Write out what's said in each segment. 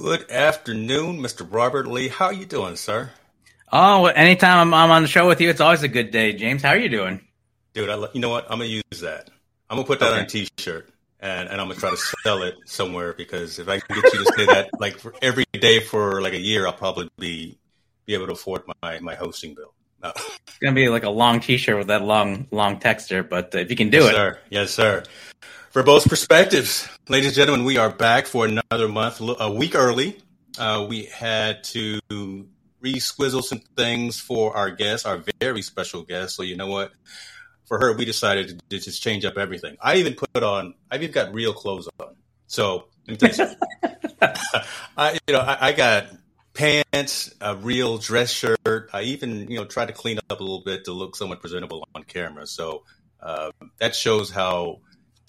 Good afternoon, Mr. Robert Lee. How are you doing, sir? Oh, anytime I'm on the show with you, it's always a good day, James. How are you doing? Dude, you know what? I'm going to use that. I'm going to put that on a T-shirt, and I'm going to try to sell it somewhere, because if I can get you to say that like for every day for like a year, I'll probably be able to afford my hosting bill. No. It's going to be like a long T-shirt with that long text there, but if you can do it. Sir. Yes, sir. Verbose Perspectives. Ladies and gentlemen, we are back for another month, a week early. We had to re-squizzle some things for our guest, our very special guest. So you know what? For her, we decided to just change up everything. I've even got real clothes on. So let me tell you something. I got pants, a real dress shirt. I even, tried to clean up a little bit to look somewhat presentable on camera. So that shows how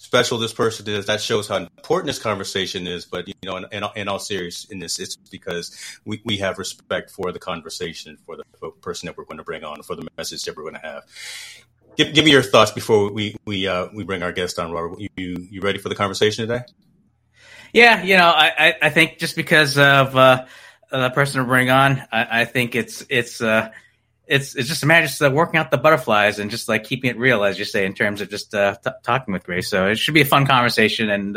special this person is. That shows how important this conversation is. But in all seriousness, it's because we have respect for the conversation, for the person that we're going to bring on, for the message that we're going to have. Give me your thoughts before we bring our guest on, Robert. You ready for the conversation today? Yeah, I think just because of the person to bring on, I think it's just a matter of working out the butterflies and just like keeping it real, as you say, in terms of just talking with Grace. So it should be a fun conversation, and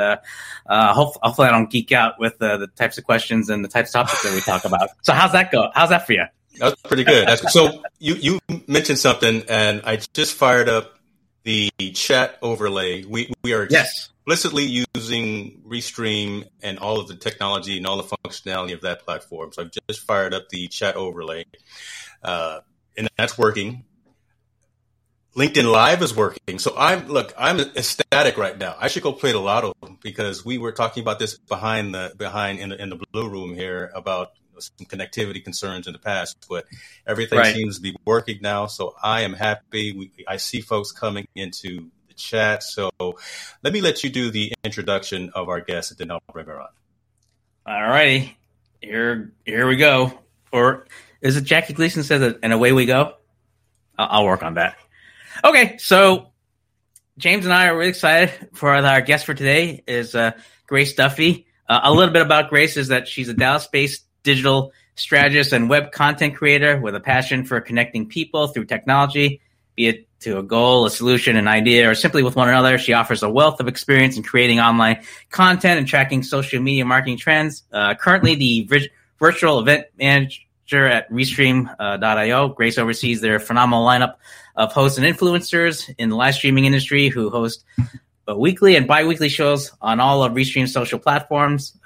hopefully I don't geek out with the types of questions and the types of topics that we talk about. So how's that go? How's that for you? That's pretty good. So you mentioned something, and I just fired up the chat overlay. We are explicitly using Restream and all of the technology and all the functionality of that platform. So I've just fired up the chat overlay. And that's working. LinkedIn Live is working. So I'm ecstatic right now. I should go play the lotto, because we were talking about this behind in the blue room here about some connectivity concerns in the past, but everything seems to be working now. So I am happy. I see folks coming into the chat. So let me let you do the introduction of our guest, and then I'll bring her on. All righty. Here we go. Or is it Jackie Gleason says it, and away we go? I'll work on that. Okay, so James and I are really excited for our guest for today is Grace Duffy. A little bit about Grace is that she's a Dallas-based digital strategist and web content creator with a passion for connecting people through technology, be it to a goal, a solution, an idea, or simply with one another. She offers a wealth of experience in creating online content and tracking social media marketing trends. Currently, the virtual event manager at Restream.io. Grace oversees their phenomenal lineup of hosts and influencers in the live streaming industry who host weekly and bi-weekly shows on all of Restream's social platforms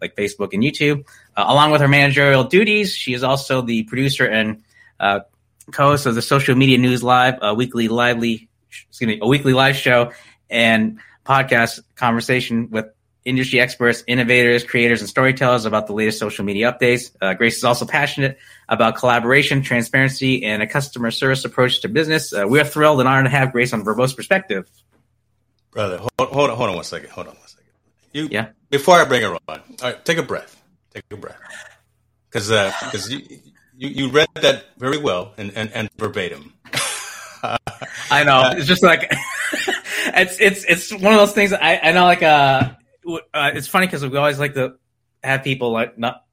like Facebook and YouTube. Along with her managerial duties, she is also the producer and co-host of the Social Media News Live, a weekly live show and podcast conversation with industry experts, innovators, creators, and storytellers about the latest social media updates. Grace is also passionate about collaboration, transparency, and a customer service approach to business. We're thrilled and honored to have Grace on Verbose Perspective. Brother, hold on one second. Yeah. Before I bring her on, all right, take a breath. Because you read that very well and verbatim. I know. It's just like it's one of those things I know like it's funny because we always like to have people like not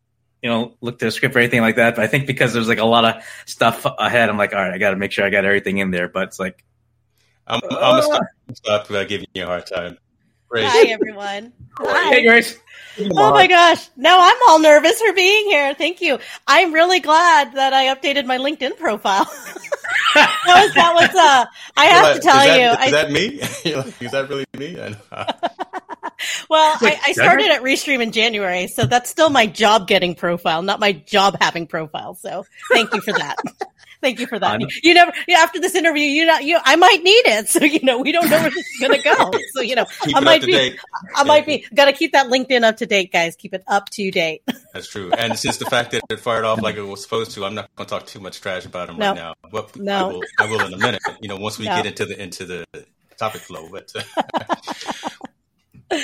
look to the script or anything like that. But I think because there's like a lot of stuff ahead, I'm like, all right, I got to make sure I got everything in there. But it's like, I'm giving you a hard time. Grace. Hi, everyone. Hi. Hey, Grace. Oh, my gosh. Now I'm all nervous for being here. Thank you. I'm really glad that I updated my LinkedIn profile. that was I have to tell you. Is that me? Is that really me? Well, I started at Restream in January, so that's still my job-getting profile, not my job-having profile. So thank you for that. Thank you for that. You never. After this interview, I might need it. So we don't know where this is going to go. So I might be. Got to keep that LinkedIn up to date, guys. Keep it up to date. That's true. And since the fact that it fired off like it was supposed to, I'm not going to talk too much trash about him right now. But no. I will in a minute. Once we get into the topic flow. But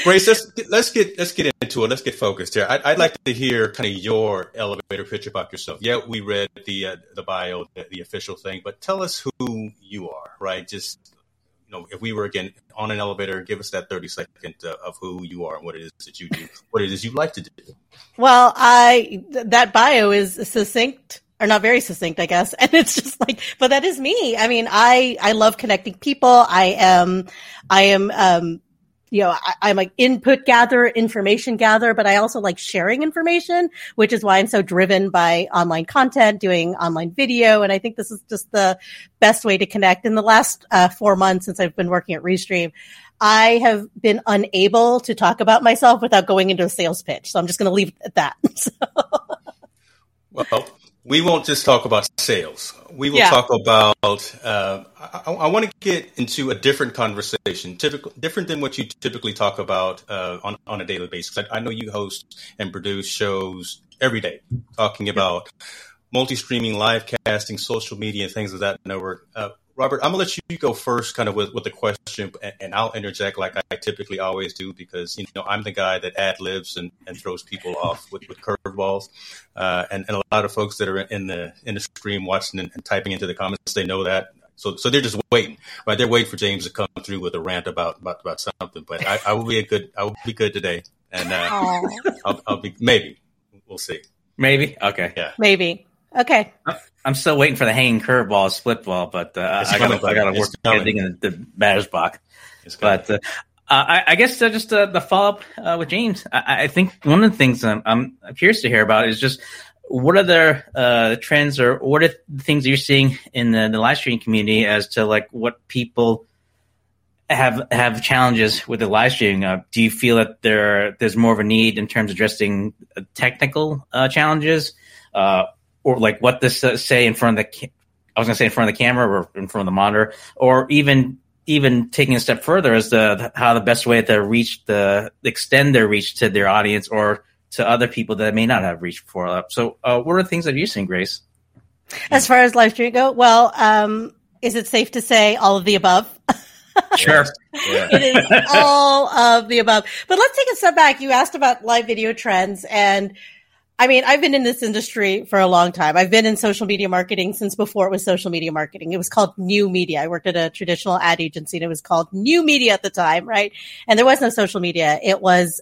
Grace, let's get into it. Let's get focused here. I'd like to hear kind of your elevator pitch about yourself. Yeah, we read the bio, the official thing, but tell us who you are, right? Just if we were again on an elevator, give us that 30-second of who you are and what it is that you do, what it is you like to do. Well, that bio is succinct. Or not very succinct, I guess. And it's just like, but that is me. I mean, I love connecting people. I'm an input gatherer, information gatherer, but I also like sharing information, which is why I'm so driven by online content, doing online video. And I think this is just the best way to connect. In the last 4 months since I've been working at Restream, I have been unable to talk about myself without going into a sales pitch. So I'm just going to leave it at that. Well, we won't just talk about sales. We will talk about, I want to get into a different conversation, different than what you typically talk about on a daily basis. I know you host and produce shows every day talking about multi-streaming, live casting, social media, and things of that nature. Robert, I'm going to let you go first kind of with the question, and I'll interject like I typically always do because, I'm the guy that ad-libs and throws people off with curveballs. And a lot of folks that are in the stream watching and typing into the comments, they know that. So they're just waiting, right? They're waiting for James to come through with a rant about something. But I will be good today. And I'll be, maybe. We'll see. Maybe? Okay. Yeah. Maybe. Okay. I'm still waiting for the hanging curveball, split ball, but I gotta work everything in the batter's box. But I guess just the follow-up with James. I think one of the things I'm curious to hear about is just what are the trends or what are the things you're seeing in the live stream community as to like what people have challenges with the live streaming. Do you feel that there's more of a need in terms of addressing technical challenges? Or like what this in front of the camera or in front of the monitor, or even taking a step further as to how the best way to reach extend their reach to their audience or to other people that may not have reached before. So what are the things that you're seeing, Grace? As far as live streaming go, well, is it safe to say all of the above? Sure. Yeah. It is all of the above. But let's take a step back. You asked about live video trends, and I mean, I've been in this industry for a long time. I've been in social media marketing since before it was social media marketing. It was called new media. I worked at a traditional ad agency and it was called new media at the time, right? And there was no social media. It was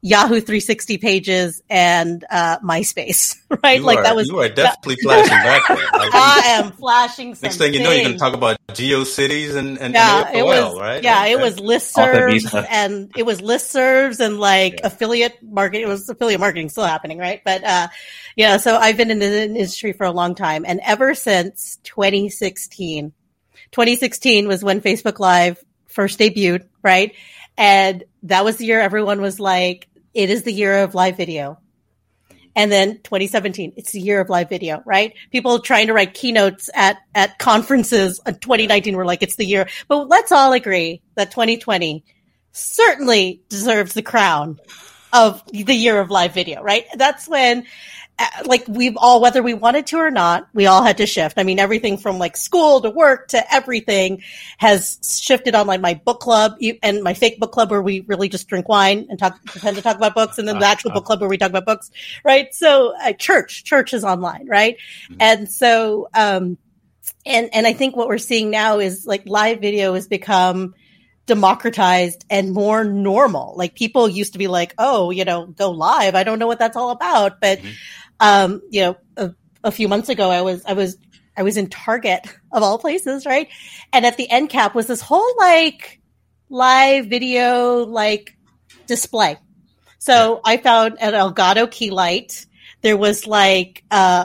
Yahoo 360 pages and MySpace, right? You are definitely flashing back there. I am flashing some Next thing you know, you're going to talk about GeoCities and AOL, right? Yeah, it was listservs and like affiliate marketing. It was affiliate marketing still happening, right? But so I've been in the industry for a long time. And ever since 2016 was when Facebook Live first debuted, right? And that was the year everyone was like, it is the year of live video. And then 2017, it's the year of live video, right? People trying to write keynotes at conferences in 2019 were like, it's the year. But let's all agree that 2020 certainly deserves the crown of the year of live video, right? That's when, like we've all, whether we wanted to or not, we all had to shift. I mean, everything from like school to work to everything has shifted online. My book club and my fake book club where we really just drink wine and pretend to talk about books, and then the actual book club where we talk about books, right? So church is online, right? Mm-hmm. And so, and I think what we're seeing now is like live video has become democratized and more normal. Like people used to be like, oh, you know, go live. I don't know what that's all about. But, you know, a few months ago, I was in Target of all places, right? And at the end cap was this whole like live video, like display. So I found an Elgato key light. There was like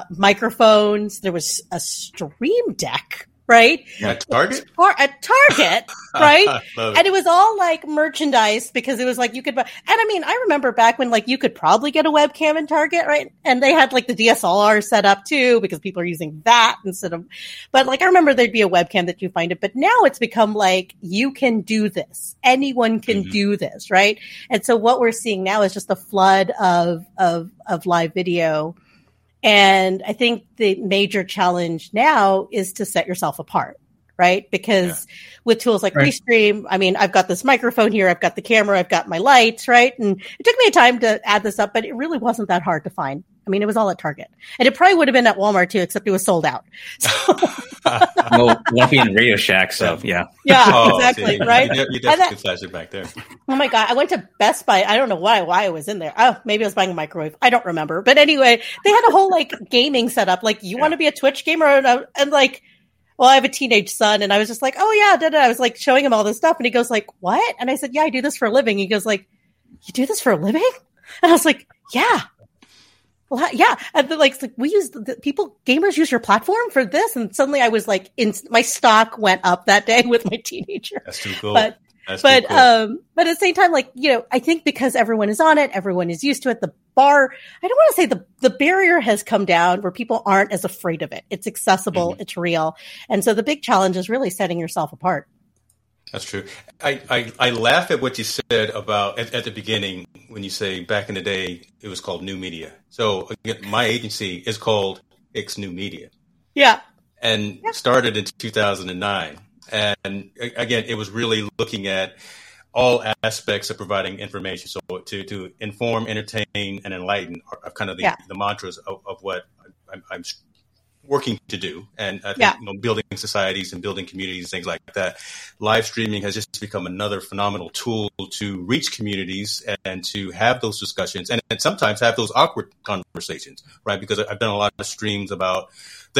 microphones. There was a Stream Deck, right? At Target? At Target, right? And it was all like merchandise because it was like you could buy. And I mean, I remember back when like you could probably get a webcam in Target, right? And they had like the DSLR set up too because people are using that instead of. But like I remember there'd be a webcam that you find it. But now it's become like you can do this. Anyone can do this, right? And so what we're seeing now is just a flood of live video. And I think the major challenge now is to set yourself apart, right? Because with tools like Restream, I mean, I've got this microphone here, I've got the camera, I've got my lights, right? And it took me a time to add this up, but it really wasn't that hard to find. I mean, it was all at Target. And it probably would have been at Walmart too, except it was sold out. So well, lucky in Radio Shack, so yeah. Yeah, exactly, see, right? You definitely could flash it back there. Oh my God, I went to Best Buy. I don't know why I was in there. Oh, maybe I was buying a microwave. I don't remember. But anyway, they had a whole like gaming setup. Like, you want to be a Twitch gamer? And like, well, I have a teenage son. And I was just like, oh yeah, I was like showing him all this stuff. And he goes like, what? And I said, yeah, I do this for a living. He goes like, you do this for a living? And I was like, yeah. Yeah, and then, like we use gamers use your platform for this, and suddenly I was like, my stock went up that day with my teenager. That's too cool. But too cool. But at the same time, like you know, I think because everyone is on it, everyone is used to it. The bar, I don't want to say the barrier has come down where people aren't as afraid of it. It's accessible, it's real, and so the big challenge is really setting yourself apart. That's true. I laugh at what you said about at the beginning when you say back in the day it was called new media. So again, my agency is called X New Media. Yeah. And started in 2009. And again, it was really looking at all aspects of providing information. So to inform, entertain, and enlighten are kind of the mantras of what I'm working to do, and I think, you know, building societies and building communities, things like that. Live streaming has just become another phenomenal tool to reach communities and to have those discussions and sometimes have those awkward conversations, right? Because I've done a lot of streams about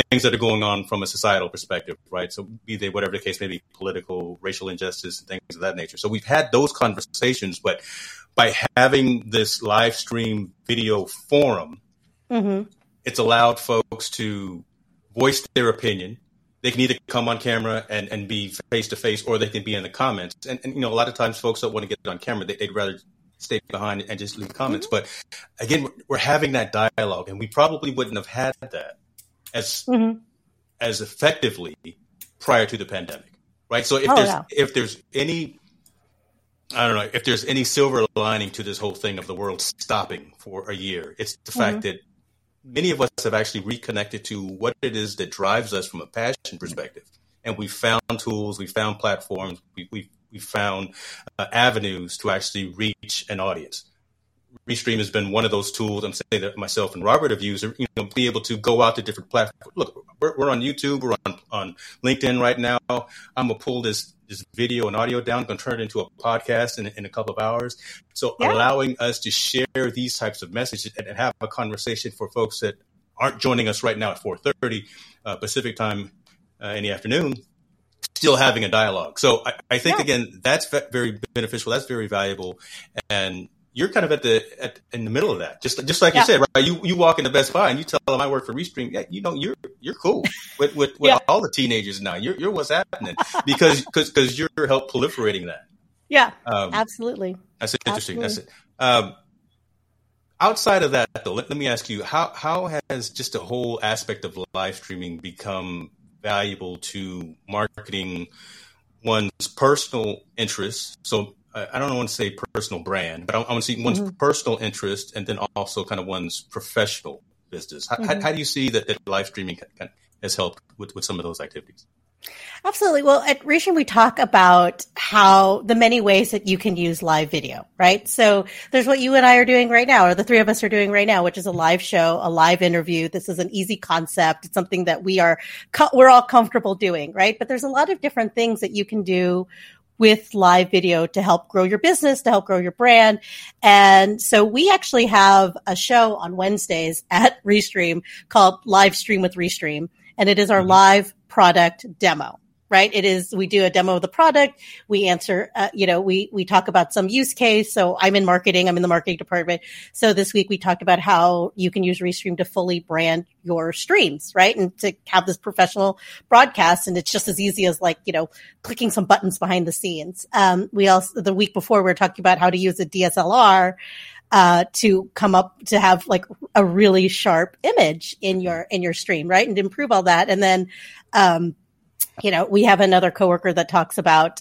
things that are going on from a societal perspective, right? So be they whatever the case may be, political, racial injustice, and things of that nature. So we've had those conversations, but by having this live stream video forum, it's allowed folks to voice their opinion. They can either come on camera and be face to face, or they can be in the comments. And you know, a lot of times folks don't want to get on camera. They'd rather stay behind and just leave comments. But again, we're having that dialogue, and we probably wouldn't have had that as effectively prior to the pandemic, right? So if there's any silver lining to this whole thing of the world stopping for a year, it's the fact that many of us have actually reconnected to what it is that drives us from a passion perspective. And we found tools, we found platforms, we found avenues to actually reach an audience. Restream has been one of those tools. I'm saying that myself and Robert have used, you know, be able to go out to different platforms. Look, we're on YouTube, we're on LinkedIn right now. I'm going to pull this video and audio down, going to turn it into a podcast in a couple of hours. So allowing us to share these types of messages and have a conversation for folks that aren't joining us right now at 4:30 Pacific time in the afternoon, still having a dialogue. So I think, again, that's very beneficial. That's very valuable. And you're kind of in the middle of that, just like you said, right? You walk into Best Buy and you tell them I work for Restream. Yeah, you know, you're cool with all the teenagers now. You're what's happening because you're help proliferating that. Yeah, absolutely. That's interesting. Absolutely. That's it. Outside of that, though, let me ask you, how has just the whole aspect of live streaming become valuable to marketing one's personal interests? So I don't want to say personal brand, but I want to see one's personal interest and then also kind of one's professional business. How do you see that live streaming has helped with some of those activities? Absolutely. Well, at Restream, we talk about how the many ways that you can use live video, right? So there's what you and I are doing right now, or the three of us are doing right now, which is a live show, a live interview. This is an easy concept. It's something that we're all comfortable doing, right? But there's a lot of different things that you can do with live video to help grow your business, to help grow your brand. And so we actually have a show on Wednesdays at Restream called Live Stream with Restream. And it is our live product demo, right? It is, we do a demo of the product. We answer, we talk about some use case. So I'm in marketing. I'm in the marketing department. So this week we talked about how you can use Restream to fully brand your streams, right? And to have this professional broadcast. And it's just as easy as clicking some buttons behind the scenes. We also, the week before, we were talking about how to use a DSLR to come up to have a really sharp image in your stream, right? And improve all that. And then, we have another coworker that talks about,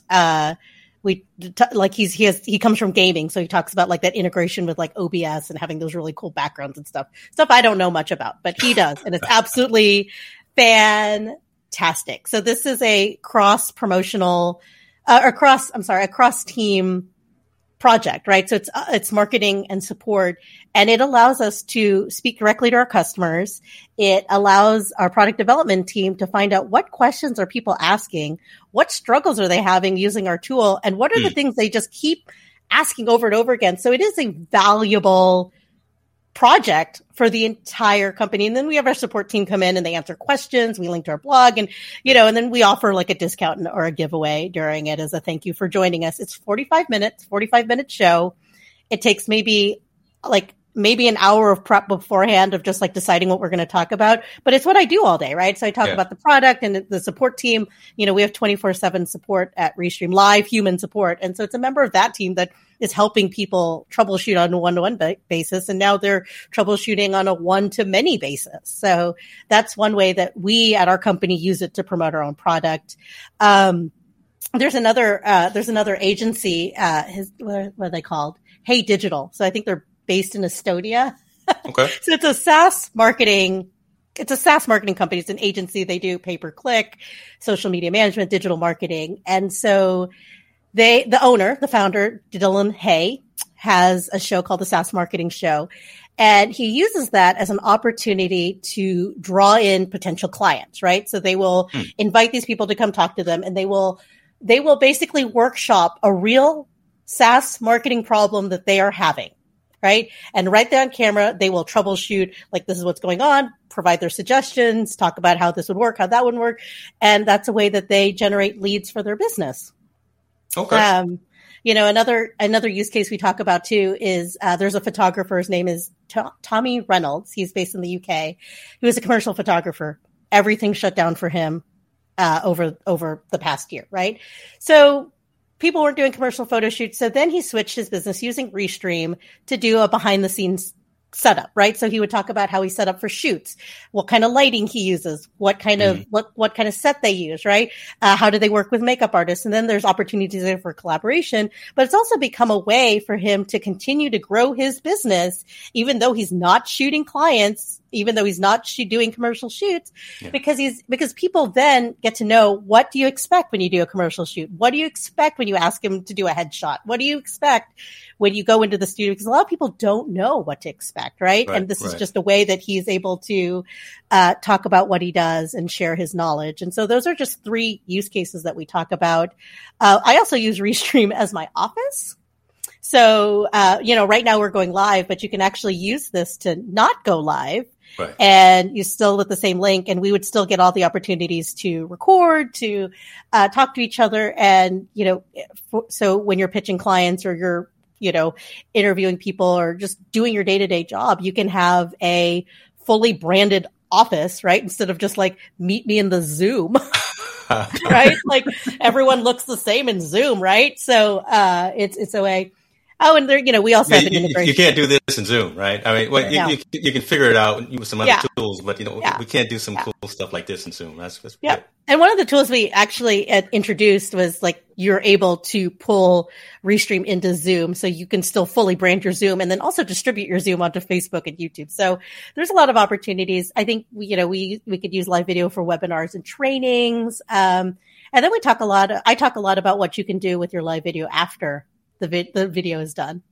he comes from gaming. So he talks about that integration with OBS and having those really cool backgrounds and stuff I don't know much about, but he does. And it's absolutely fantastic. So this is a cross team project, right? So it's marketing and support, and it allows us to speak directly to our customers. It allows our product development team to find out what questions are people asking, what struggles are they having using our tool, and what are the things they just keep asking over and over again. So it is a valuable project for the entire company. And then we have our support team come in and they answer questions. We link to our blog and then we offer a discount or a giveaway during it as a thank you for joining us. It's 45 minute show. It takes maybe an hour of prep beforehand of just deciding what we're going to talk about, but it's what I do all day, right? So I talk about the product and the support team. We have 24/7 support at Restream, live human support. And so it's a member of that team that is helping people troubleshoot on a one-to-one basis. And now they're troubleshooting on a one-to-many basis. So that's one way that we at our company use it to promote our own product. There's another agency, what are they called? Hey Digital. So I think they're based in Estonia. Okay. So it's a SaaS marketing company. It's an agency. They do pay-per-click, social media management, digital marketing. And so the owner, the founder, Dylan Hay, has a show called the SaaS Marketing Show. And he uses that as an opportunity to draw in potential clients, right? So they will invite these people to come talk to them, and they will basically workshop a real SaaS marketing problem that they are having, right? And right there on camera, they will troubleshoot, this is what's going on, provide their suggestions, talk about how this would work, how that wouldn't work. And that's a way that they generate leads for their business. Okay. Another use case we talk about too is there's a photographer. His name is Tommy Reynolds. He's based in the UK. He was a commercial photographer. Everything shut down for him over the past year, right? So people weren't doing commercial photo shoots. So then he switched his business using Restream to do a behind the scenes setup, right? So he would talk about how he set up for shoots, what kind of lighting he uses, what kind of set they use, right? How do they work with makeup artists? And then there's opportunities there for collaboration, but it's also become a way for him to continue to grow his business, even though he's not shooting clients, even though he's not doing commercial shoots, because people then get to know, what do you expect when you do a commercial shoot? What do you expect when you ask him to do a headshot? What do you expect when you go into the studio? Because a lot of people don't know what to expect, right? And this is just a way that he's able to talk about what he does and share his knowledge. And so those are just three use cases that we talk about. I also use Restream as my office. So, right now we're going live, but you can actually use this to not go live. Right. And you still with the same link, and we would still get all the opportunities to record, to talk to each other. And, so when you're pitching clients or you're, interviewing people or just doing your day-to-day job, you can have a fully branded office, right? Instead of just meet me in the Zoom, right? Everyone looks the same in Zoom, right? So it's a way. Oh, and there, we also have an integration. You can't do this in Zoom, right? I mean, you can figure it out with some other tools, but we can't do some cool stuff like this in Zoom. That's good. And one of the tools we actually introduced was you're able to pull Restream into Zoom, so you can still fully brand your Zoom and then also distribute your Zoom onto Facebook and YouTube. So there's a lot of opportunities. I think we could use live video for webinars and trainings, and then we talk a lot. I talk a lot about what you can do with your live video after the video is done.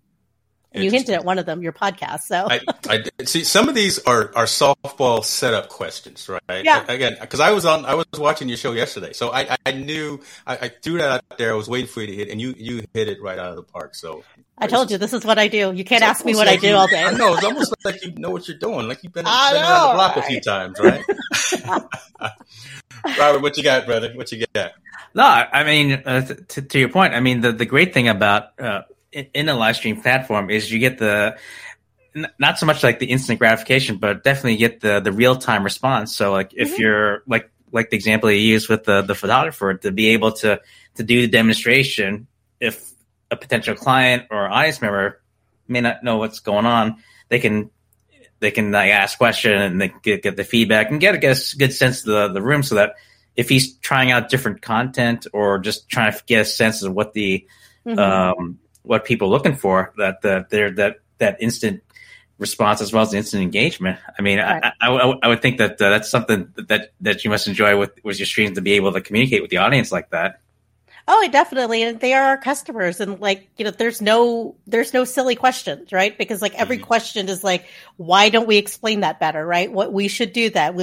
And you hinted at one of them, your podcast. So I see some of these are softball setup questions, right? Yeah. Again, because I was watching your show yesterday, so I knew I threw that out there. I was waiting for you to hit, and you hit it right out of the park. So I told you this is what I do. You can't ask me what I do all day. I know, it's almost like you know what you're doing. Like you've been around the block a few times, right? Robert, what you got, brother? What you got? No, I mean to your point. I mean the great thing about in a live stream platform is you get the not so much like the instant gratification, but definitely get the real time response. So like if you're like the example you used with the photographer to be able to do the demonstration, if a potential client or audience member may not know what's going on, they can like ask questions and they get the feedback and get a good sense of the room, so that if he's trying out different content or just trying to get a sense of what the what people are looking for, that instant response as well as the instant engagement. I mean, right. I would think that that's something that you must enjoy with your streams, to be able to communicate with the audience like that. Oh, definitely, and they are our customers, and there's no silly questions, right? Because every question is why don't we explain that better, right? What we should do that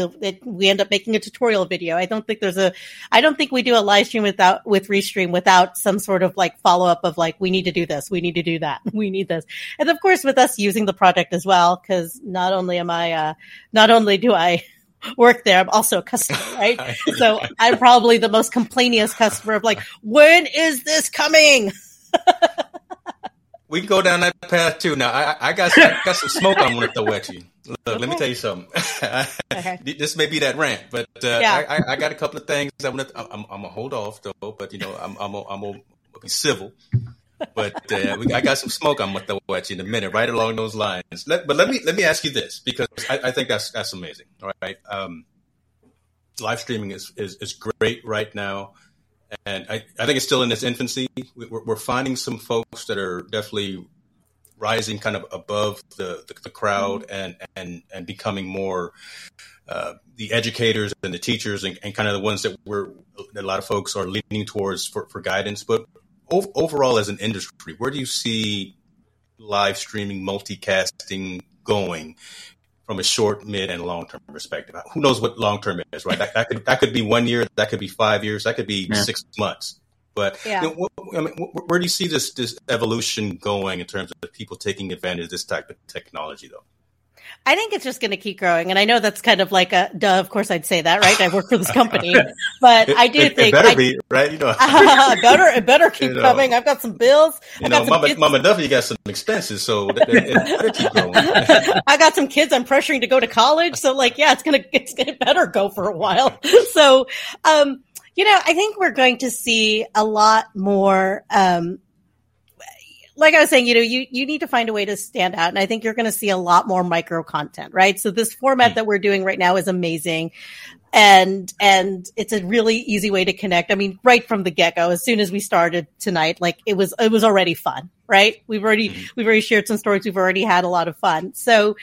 we end up making a tutorial video. I don't think we do a live stream with Restream without some sort of follow up of we need to do this, we need to do that, we need this, and of course with us using the product as well, because not only do I work there, I'm also a customer, right? So I'm probably the most complainiest customer of when is this coming? We can go down that path too. Now I got some smoke I'm going to throw at you. Look, okay. Let me tell you something. Okay. This may be that rant, but I got a couple of things I'm gonna hold off though. But I'm gonna be civil. But I got some smoke I'm gonna throw at you in a minute, right along those lines. Let me ask you this, because I think that's amazing. All right, live streaming is great right now, and I think it's still in its infancy. We're finding some folks that are definitely rising kind of above the crowd and becoming more the educators and the teachers and kind of the ones that a lot of folks are leaning towards for guidance, but. Overall, as an industry, where do you see live streaming, multicasting going from a short, mid, and long-term perspective? Who knows what long-term is, right? That could be 1 year, that could be 5 years, that could be 6 months. But where do you see this evolution going in terms of people taking advantage of this type of technology, though? I think it's just going to keep growing. And I know that's kind of duh, of course I'd say that, right? I work for this company, but I do think it better be, right? You know, it better keep coming. I've got some bills. Mama Duffy got some expenses, so it better keep going. I got some kids I'm pressuring to go to college. So it's going to better go for a while. So, I think we're going to see a lot more, like I was saying, you need to find a way to stand out. And I think you're going to see a lot more micro content, right? So this format that we're doing right now is amazing. And it's a really easy way to connect. I mean, right from the get-go, as soon as we started tonight, it was already fun, right? We've already shared some stories. We've already had a lot of fun. So,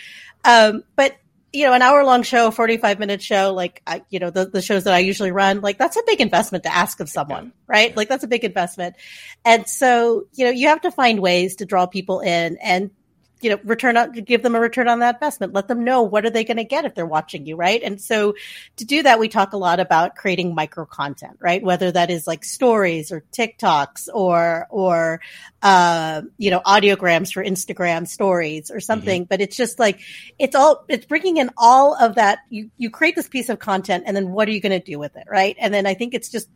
but an hour-long show, a 45-minute show, the shows that I usually run, that's a big investment to ask of someone, right? Yeah. That's a big investment. And so, you have to find ways to draw people in and, give them a return on that investment. Let them know what are they going to get if they're watching you, right? And so to do that, we talk a lot about creating micro content, right? Whether that is stories or TikToks or audiograms for Instagram stories or something. Mm-hmm. But it's just it's bringing in all of that. You create this piece of content and then what are you going to do with it, right? And then I think it's just,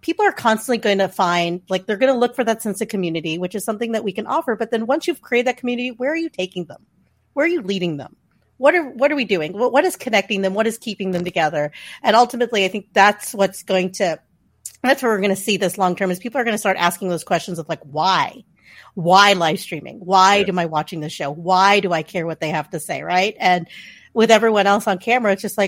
people are constantly going to find, they're going to look for that sense of community, which is something that we can offer. But then once you've created that community, where are you taking them? Where are you leading them? What are we doing? What is connecting them? What is keeping them together? And ultimately, I think that's where we're going to see this long term, is people are going to start asking those questions of why? Why live streaming? Why am I watching this show? Why do I care what they have to say, right? And with everyone else on camera, it's just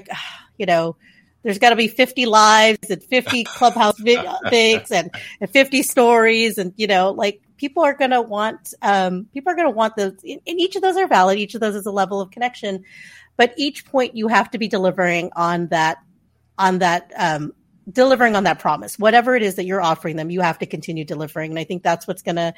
there's got to be 50 lives and 50 Clubhouse things and 50 stories. And, people are going to want those. And each of those are valid. Each of those is a level of connection, but each point you have to be delivering on that, delivering on that promise. Whatever it is that you're offering them, you have to continue delivering. And I think that's what's gonna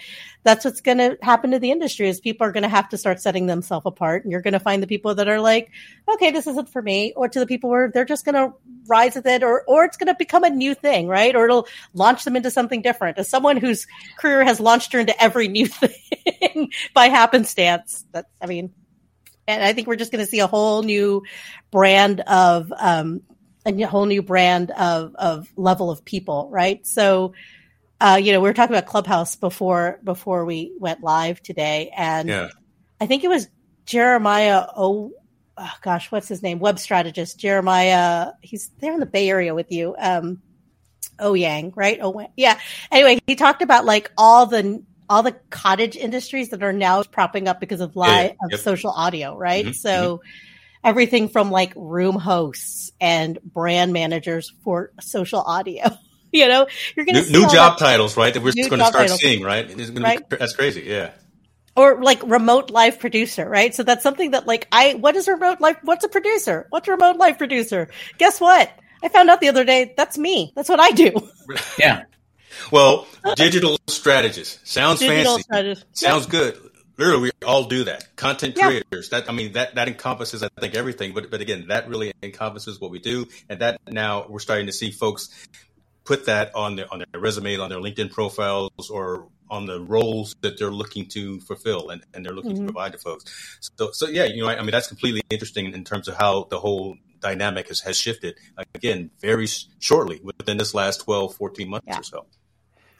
happen to the industry is people are gonna have to start setting themselves apart. And you're gonna find the people that are like, okay, this isn't for me, or to the people where they're just gonna rise with it, or it's gonna become a new thing, right? Or it'll launch them into something different. As someone whose career has launched her into every new thing by happenstance, and I think we're just gonna see a whole new brand of level of people, right? So, we were talking about Clubhouse before we went live today, and yeah. I think it was Jeremiah. What's his name? Web strategist Jeremiah. He's there in the Bay Area with you, Yang, right? Oh, yeah. Anyway, he talked about like all the cottage industries that are now propping up because of social audio, right? Mm-hmm. So. Mm-hmm. Everything from like room hosts and brand managers for social audio. You're going to see new job titles, right? That we're going to start seeing, right? It's going to be, that's crazy, yeah. Or like remote live producer, right? So that's something that like what is remote live? What's a producer? What's a remote live producer? Guess what? I found out the other day. That's me. That's what I do. Yeah. Well, digital strategist sounds fancy. Sounds good. Literally, we all do that. Content creators. Yeah. That encompasses, I think, everything. But again, that really encompasses what we do, and that now we're starting to see folks put that on their resume, on their LinkedIn profiles, or on the roles that they're looking to fulfill and they're looking to provide to folks. So yeah, that's completely interesting in terms of how the whole dynamic has shifted. Again, very shortly within this last 12, 14 months or so.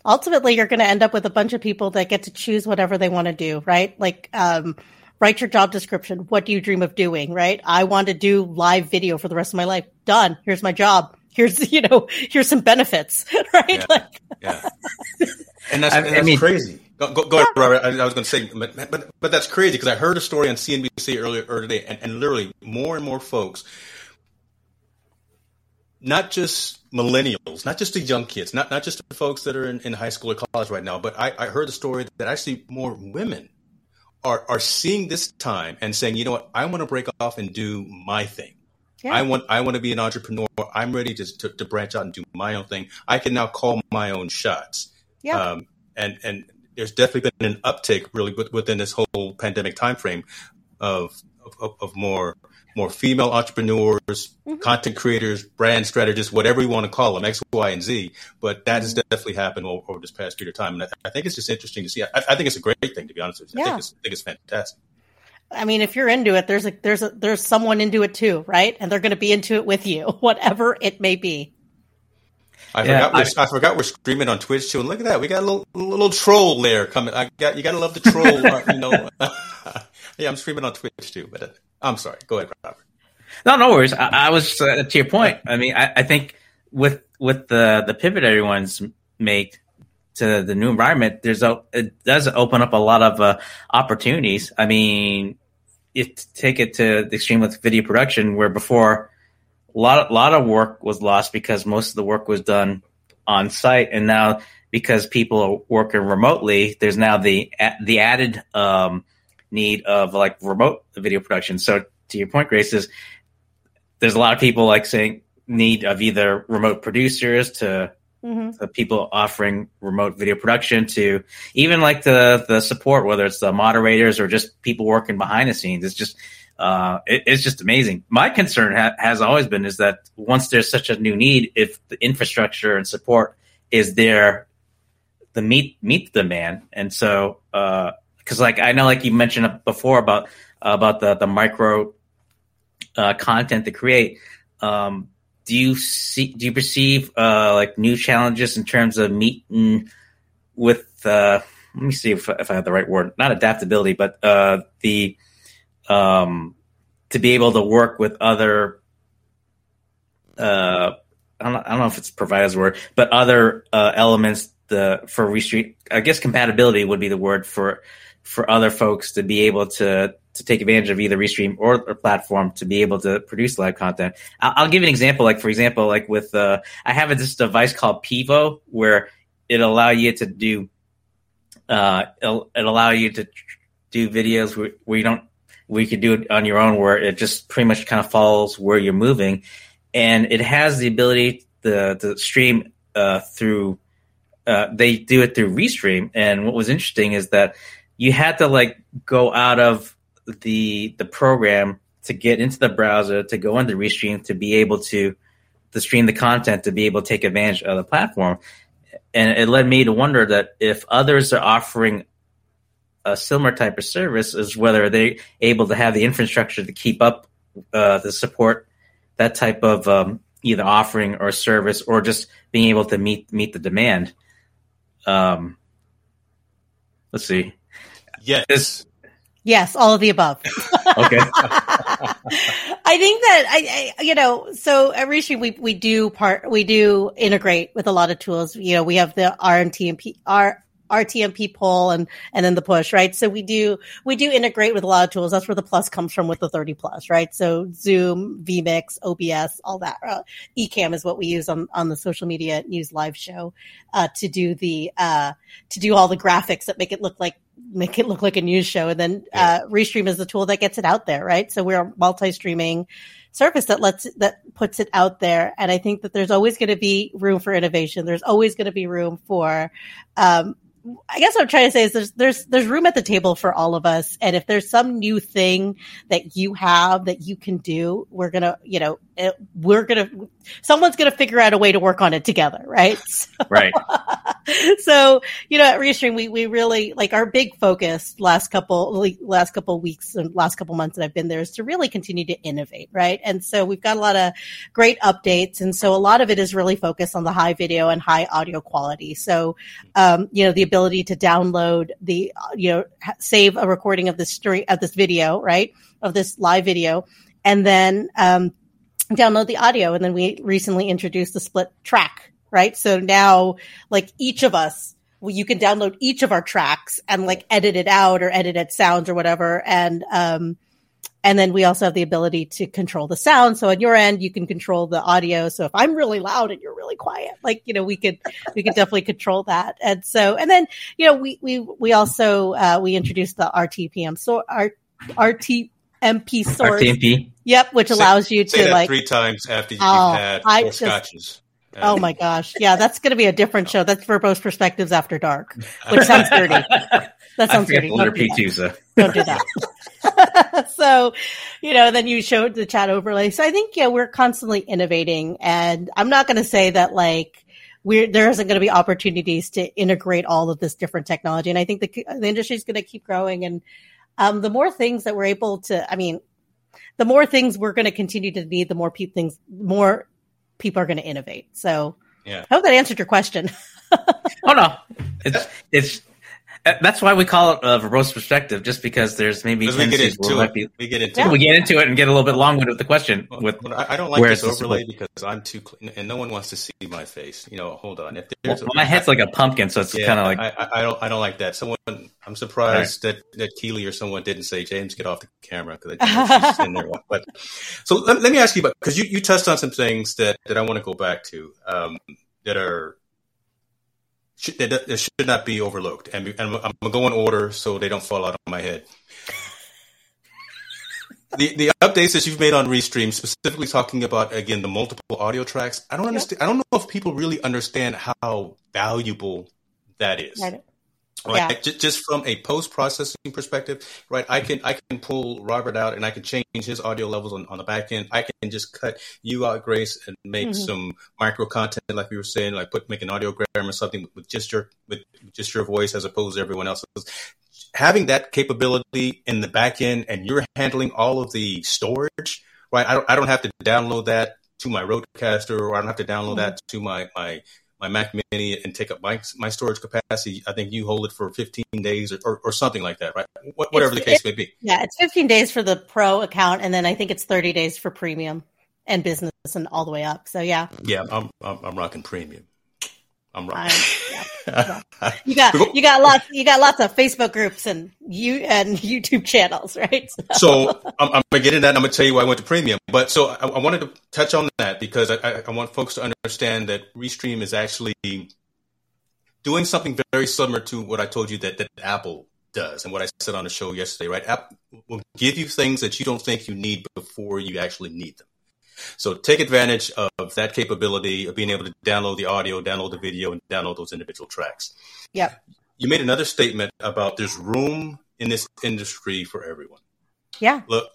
Ultimately, you're going to end up with a bunch of people that get to choose whatever they want to do, right? Like, write your job description. What do you dream of doing, right? I want to do live video for the rest of my life. Done. Here's my job. Here's some benefits, right? Yeah. And that's crazy. Go ahead, Robert. I was going to say, but that's crazy because I heard a story on CNBC earlier today, and literally more and more folks, not just millennials, not just the young kids, not just the folks that are in high school or college right now, but I heard a story that actually more women are seeing this time and saying, you know what, I want to break off and do my thing. Yeah. I want to be an entrepreneur. I'm ready to branch out and do my own thing. I can now call my own shots. Yeah. And there's definitely been an uptick really within this whole pandemic timeframe of more female entrepreneurs, content creators, brand strategists, whatever you want to call them, X, Y, and Z. But that has definitely happened over this past period of time. And I think it's just interesting to see. I think it's a great thing, to be honest with you. Yeah. I think it's fantastic. If you're into it, there's someone into it too, right? And they're going to be into it with you, whatever it may be. I forgot we're streaming on Twitch too. And look at that, we got a little troll there coming. You got to love the troll, Yeah, I'm streaming on Twitch too, but I'm sorry. Go ahead, Robert. No worries. I was to your point. I think with the pivot everyone's made to the new environment, it does open up a lot of opportunities. Take it to the extreme with video production, where before a lot of work was lost because most of the work was done on site, and now because people are working remotely, there's now the added need of like remote video production. So to your point, Grace, is there's a lot of people like saying need of either remote producers to people offering remote video production to even like the support, whether it's the moderators or just people working behind the scenes. It's just it's just amazing. My concern has always been is that once there's such a new need, if the infrastructure and support is there to meet the demand, and so. Because, I know, you mentioned before about the micro content to create. Do you perceive new challenges in terms of meeting with? Let me see if I have the right word. Not adaptability, but to be able to work with other. I don't know if it's providers word, but other elements for restream. I guess compatibility would be the word for other folks to be able to take advantage of either Restream or platform to be able to produce live content. I'll give an example. I have this device called Pivo where it allows you to do videos where you can do it on your own, where it just pretty much kind of follows where you're moving. And it has the ability the stream through. They do it through Restream, and what was interesting is that you had to like go out of the program to get into the browser to go into Restream to be able to stream the content to be able to take advantage of the platform. And it led me to wonder that if others are offering a similar type of service, is whether they're able to have the infrastructure to keep up to support that type of either offering or service, or just being able to meet the demand. Let's see. Yes. Yes, all of the above. Okay. I think that I you know, so at Restream we do integrate with a lot of tools. You know, we have the RTMP pull and then the push, right? So we do integrate with a lot of tools. That's where the plus comes from with the 30 plus, right? So Zoom, vMix, OBS, all that. Ecamm is what we use on the Social Media News Live show to do all the graphics that make it look like a news show. And then Restream is the tool that gets it out there, right? So we're a multi-streaming service that puts it out there. And I think that there's always going to be room for innovation. There's always going to be room for I guess what I'm trying to say is there's room at the table for all of us. And if there's some new thing that you have that you can do, someone's going to figure out a way to work on it together. Right. Right. So, you know, at Restream, we really like our big focus last couple weeks and last couple months that I've been there is to really continue to innovate. Right. And so we've got a lot of great updates. And so a lot of it is really focused on the high video and high audio quality. So, you know, the ability to download save a recording of this video, right, of this live video, and then download the audio. And then we recently introduced the split track, right? So now, like, each of us, you can download each of our tracks and like edit it out or edit sounds or whatever. And then we also have the ability to control the sound. So on your end, you can control the audio. So if I'm really loud and you're really quiet, like, you know, we could definitely control that. And so, and then, you know, we also, we introduced the RTPM. So our RTMP source. RTMP. Yep. Which allows you to like 3 times after you've had 4 scotches. Oh my gosh. Yeah. That's going to be a different show. That's Verbose Perspectives After Dark, which sounds dirty. That sounds dirty. Don't do that. So, you know, then you showed the chat overlay. So I think, yeah, we're constantly innovating, and I'm not going to say that like there isn't going to be opportunities to integrate all of this different technology. And I think the industry is going to keep growing. And the more things that we're able to, I mean, the more things we're going to continue to need, the more more people are going to innovate. So yeah. I hope that answered your question. Oh no, it's. That's why we call it a verbose perspective, just because there's maybe we get into it and get a little bit long-winded with the question. I don't like this overlay because I'm too clean and no one wants to see my face. You know, hold on. If there's my head's like a pumpkin, so it's kind of like I don't like that. Someone, I'm surprised that Keely or someone didn't say, James, get off the camera, because she's in there. But so let me ask you about, because you touched on some things that I want to go back to that are. That should not be overlooked, and I'm going to go in order so they don't fall out of my head. The updates that you've made on Restream, specifically talking about again the multiple audio tracks, I don't understand. I don't know if people really understand how valuable that is. Right. Yeah. Like, just from a post-processing perspective, right? I can pull Robert out and I can change his audio levels on the back end. I can just cut you out, Grace, and make some micro content, like we were saying, like make an audiogram or something with just your voice as opposed to everyone else's. Having that capability in the back end, and you're handling all of the storage, right? I don't have to download that to my Rodecaster, or I don't have to download that to my Mac Mini and take up my storage capacity. I think you hold it for 15 days or something like that, right? Whatever the case may be. Yeah, it's 15 days for the pro account, and then I think it's 30 days for premium and business and all the way up. So yeah. Yeah, I'm rocking premium. I'm rocking. Yeah. You got lots of Facebook groups and YouTube channels, right? So I'm gonna get into that, and I'm gonna tell you why I went to premium. But so I wanted to touch on that because I want folks to understand that Restream is actually doing something very similar to what I told you that Apple does and what I said on the show yesterday, right? Apple will give you things that you don't think you need before you actually need them. So take advantage of that capability of being able to download the audio, download the video, and download those individual tracks. Yeah. You made another statement about there's room in this industry for everyone. Yeah. Look,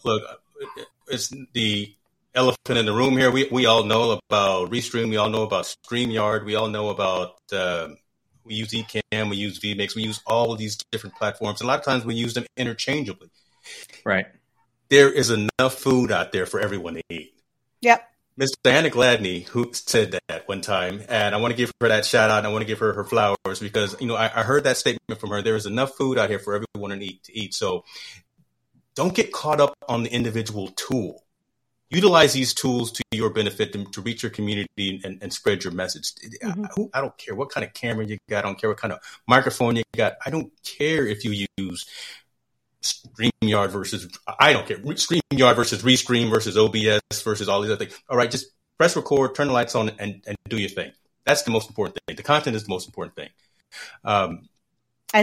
it's the elephant in the room here. We all know about Restream. We all know about StreamYard. We all know about, we use Ecamm, we use vMix, we use all of these different platforms. A lot of times we use them interchangeably. Right. There is enough food out there for everyone to eat. Yep. Ms. Diana Gladney, who said that one time, and I want to give her that shout out, and I want to give her her flowers because, you know, I heard that statement from her. There is enough food out here for everyone to eat. So don't get caught up on the individual tool. Utilize these tools to your benefit to reach your community and spread your message. Mm-hmm. I don't care what kind of camera you got. I don't care what kind of microphone you got. I don't care if you use StreamYard versus, I don't care, StreamYard versus Restream versus OBS versus all these other things. All right, just press record, turn the lights on, and do your thing. That's the most important thing. The content is the most important thing. I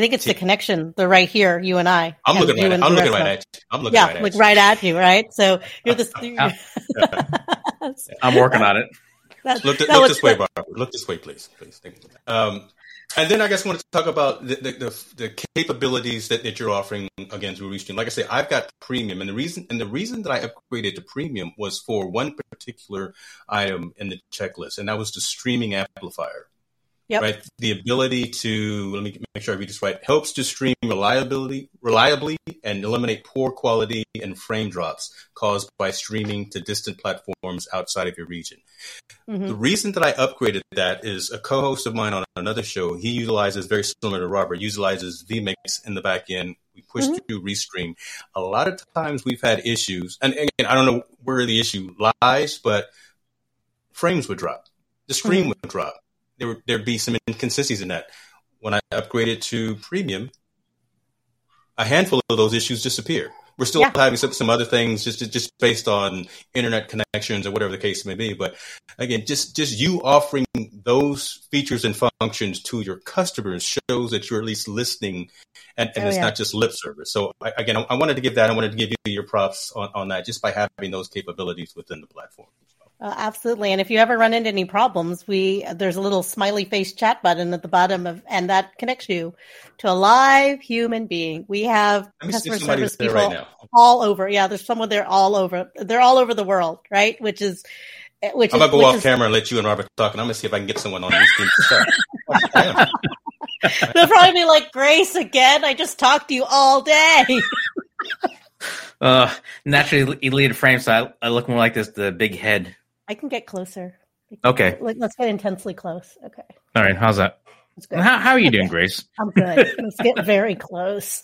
think it's the connection, the right here, you and I. I'm looking right at you. Yeah, look right at you, right? So you're this. I'm working on it. Look this way, Barbara. Look this way, please. And then I guess I want to talk about the capabilities that you're offering again through Restream. Like I say, I've got premium, and the reason that I upgraded to premium was for one particular item in the checklist, and that was the streaming amplifier. Yep. Right. The ability to, let me make sure I read this right, helps to stream reliably and eliminate poor quality and frame drops caused by streaming to distant platforms outside of your region. Mm-hmm. The reason that I upgraded that is a co-host of mine on another show. He utilizes, very similar to Robert, utilizes vMix in the back end. We push through Restream. A lot of times we've had issues, and again, I don't know where the issue lies, but frames would drop. The stream would drop. There'd be some inconsistencies in that. When I upgraded to premium, a handful of those issues disappear. We're still having some other things just based on internet connections or whatever the case may be. But again, just you offering those features and functions to your customers shows that you're at least listening, and it's not just lip service. So again, I wanted to give that. I wanted to give you your props on that just by having those capabilities within the platform. Absolutely. And if you ever run into any problems, there's a little smiley face chat button at the bottom and that connects you to a live human being. We have customer service people right now. All over. Yeah, there's someone there all over. They're all over the world, right? I'm going to go off camera and let you and Robert talk, and I'm going to see if I can get someone on Restream. They'll probably be like, Grace, again, I just talked to you all day. Naturally deleted frame, so I look more like this, the big head. I can get closer. Okay. Let's get intensely close. Okay. All right. How's that? That's good. How are you doing, Grace? I'm good. Let's get very close.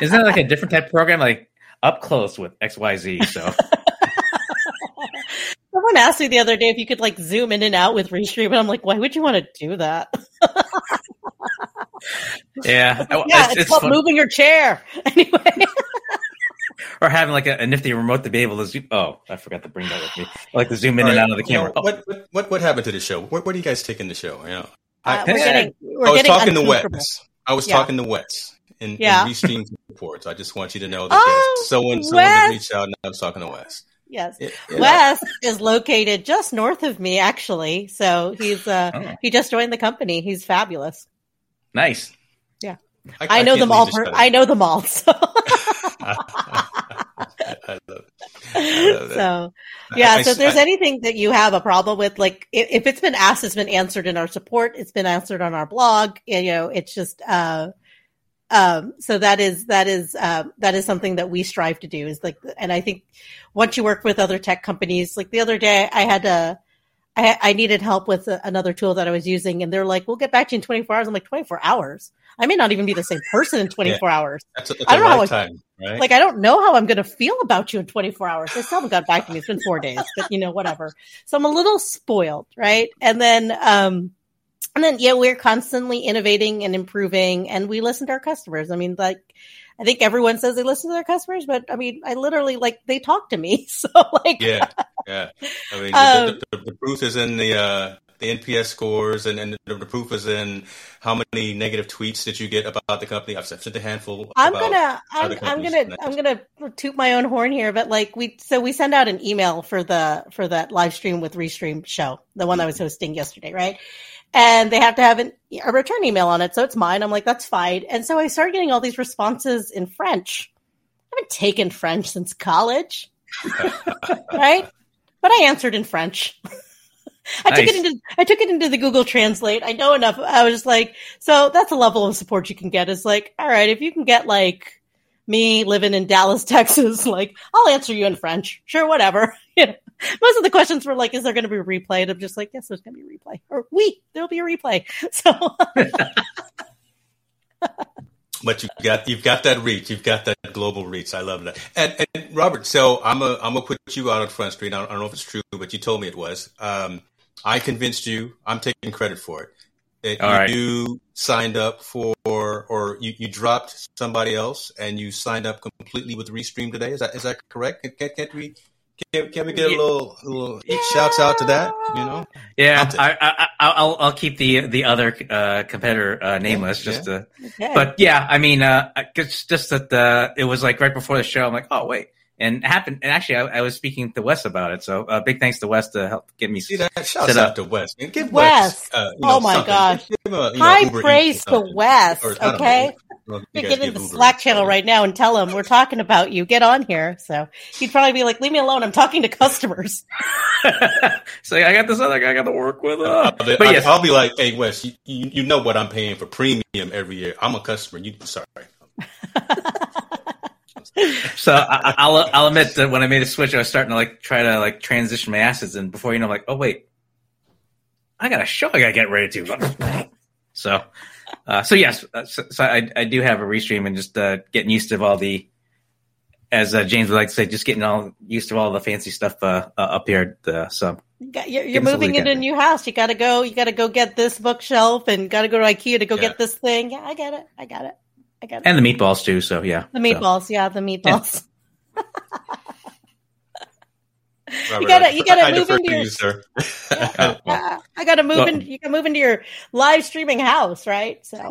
Isn't that like a different type of program? Like up close with XYZ. So someone asked me the other day if you could like zoom in and out with Restream, and I'm like, why would you want to do that? Yeah. It's called moving your chair. Anyway. Or having like a nifty remote to be able to zoom. Oh, I forgot to bring that with me. I like to zoom in and out of the camera. Oh. What happened to the show? Where do you guys take in the show? You know, I was talking to Wes in Restream reports. I just want you to know that someone reached out and I was talking to Wes. Yes. Wes is located just north of me, actually. So he's he just joined the company. He's fabulous. Nice. Yeah. I know them all. I know them all. So. I love it. So, so if there's anything that you have a problem with, like if it's been asked, it's been answered in our support. It's been answered on our blog. You know, it's just so that is something that we strive to do. Is like, and I think once you work with other tech companies, like the other day, I needed help with another tool that I was using, and they're like, "We'll get back to you in 24 hours." I'm like, 24 hours? I may not even be the same person in 24 hours. That's I don't know lifetime, how I, right? Like, I don't know how I'm going to feel about you in 24 hours. They still haven't got back to me. It's been 4 days, but you know, whatever. So I'm a little spoiled, right? And then we're constantly innovating and improving, and we listen to our customers. I mean, like, I think everyone says they listen to their customers, but I mean, I literally, like, they talk to me. So like, yeah. I mean, the proof is in the the NPS scores, and the proof is in how many negative tweets did you get about the company. I've sent a handful. I'm gonna toot my own horn here, but like we send out an email for that live stream with Restream show, the one I was hosting yesterday, right? And they have to have a return email on it, so it's mine. I'm like, that's fine. And so I started getting all these responses in French. I haven't taken French since college, right? But I answered in French. I took it into the Google Translate. I know enough. I was just like, so that's a level of support you can get. It's like, all right, if you can get like me living in Dallas, Texas, like I'll answer you in French. Sure, whatever. You know, most of the questions were like, is there going to be a replay? And I'm just like, yes, there's going to be a replay. Or there'll be a replay. So. But you've got that reach. You've got that global reach. I love that. And Robert, so I'm gonna put you out on Front Street. I don't know if it's true, but you told me it was. I convinced you. I'm taking credit for it. You signed up for, or you dropped somebody else, and you signed up completely with Restream today. Is that correct? Can we get a little shouts out to that? You know? Yeah, I'll keep the other competitor nameless. But yeah, I mean, just that it was like right before the show. I'm like, oh wait, and it happened. And actually, I was speaking to Wes about it. So big thanks to Wes to help get me set up to Wes. Man. Give Wes. Oh my gosh! High praise to Wes. Okay. Get in the Slack channel right now and tell him we're talking about you. Get on here. So he'd probably be like, leave me alone. I'm talking to customers. So I got this other guy I got to work with. I'll be like, hey, Wes, you know what I'm paying for premium every year. I'm a customer. Sorry. So I'll admit that when I made a switch, I was starting to like try to like transition my assets. And before you know, I'm like, oh, wait, I got a show I got to get ready to. So I do have a Restream, and just getting used to all the, as James would like to say, just getting all used to all the fancy stuff up here. So you're moving into a new house. You got to go get this bookshelf, and got to go to IKEA to go get this thing. Yeah, I got it. And the meatballs too. So yeah, the meatballs. Yeah. You gotta move into your live streaming house, right? So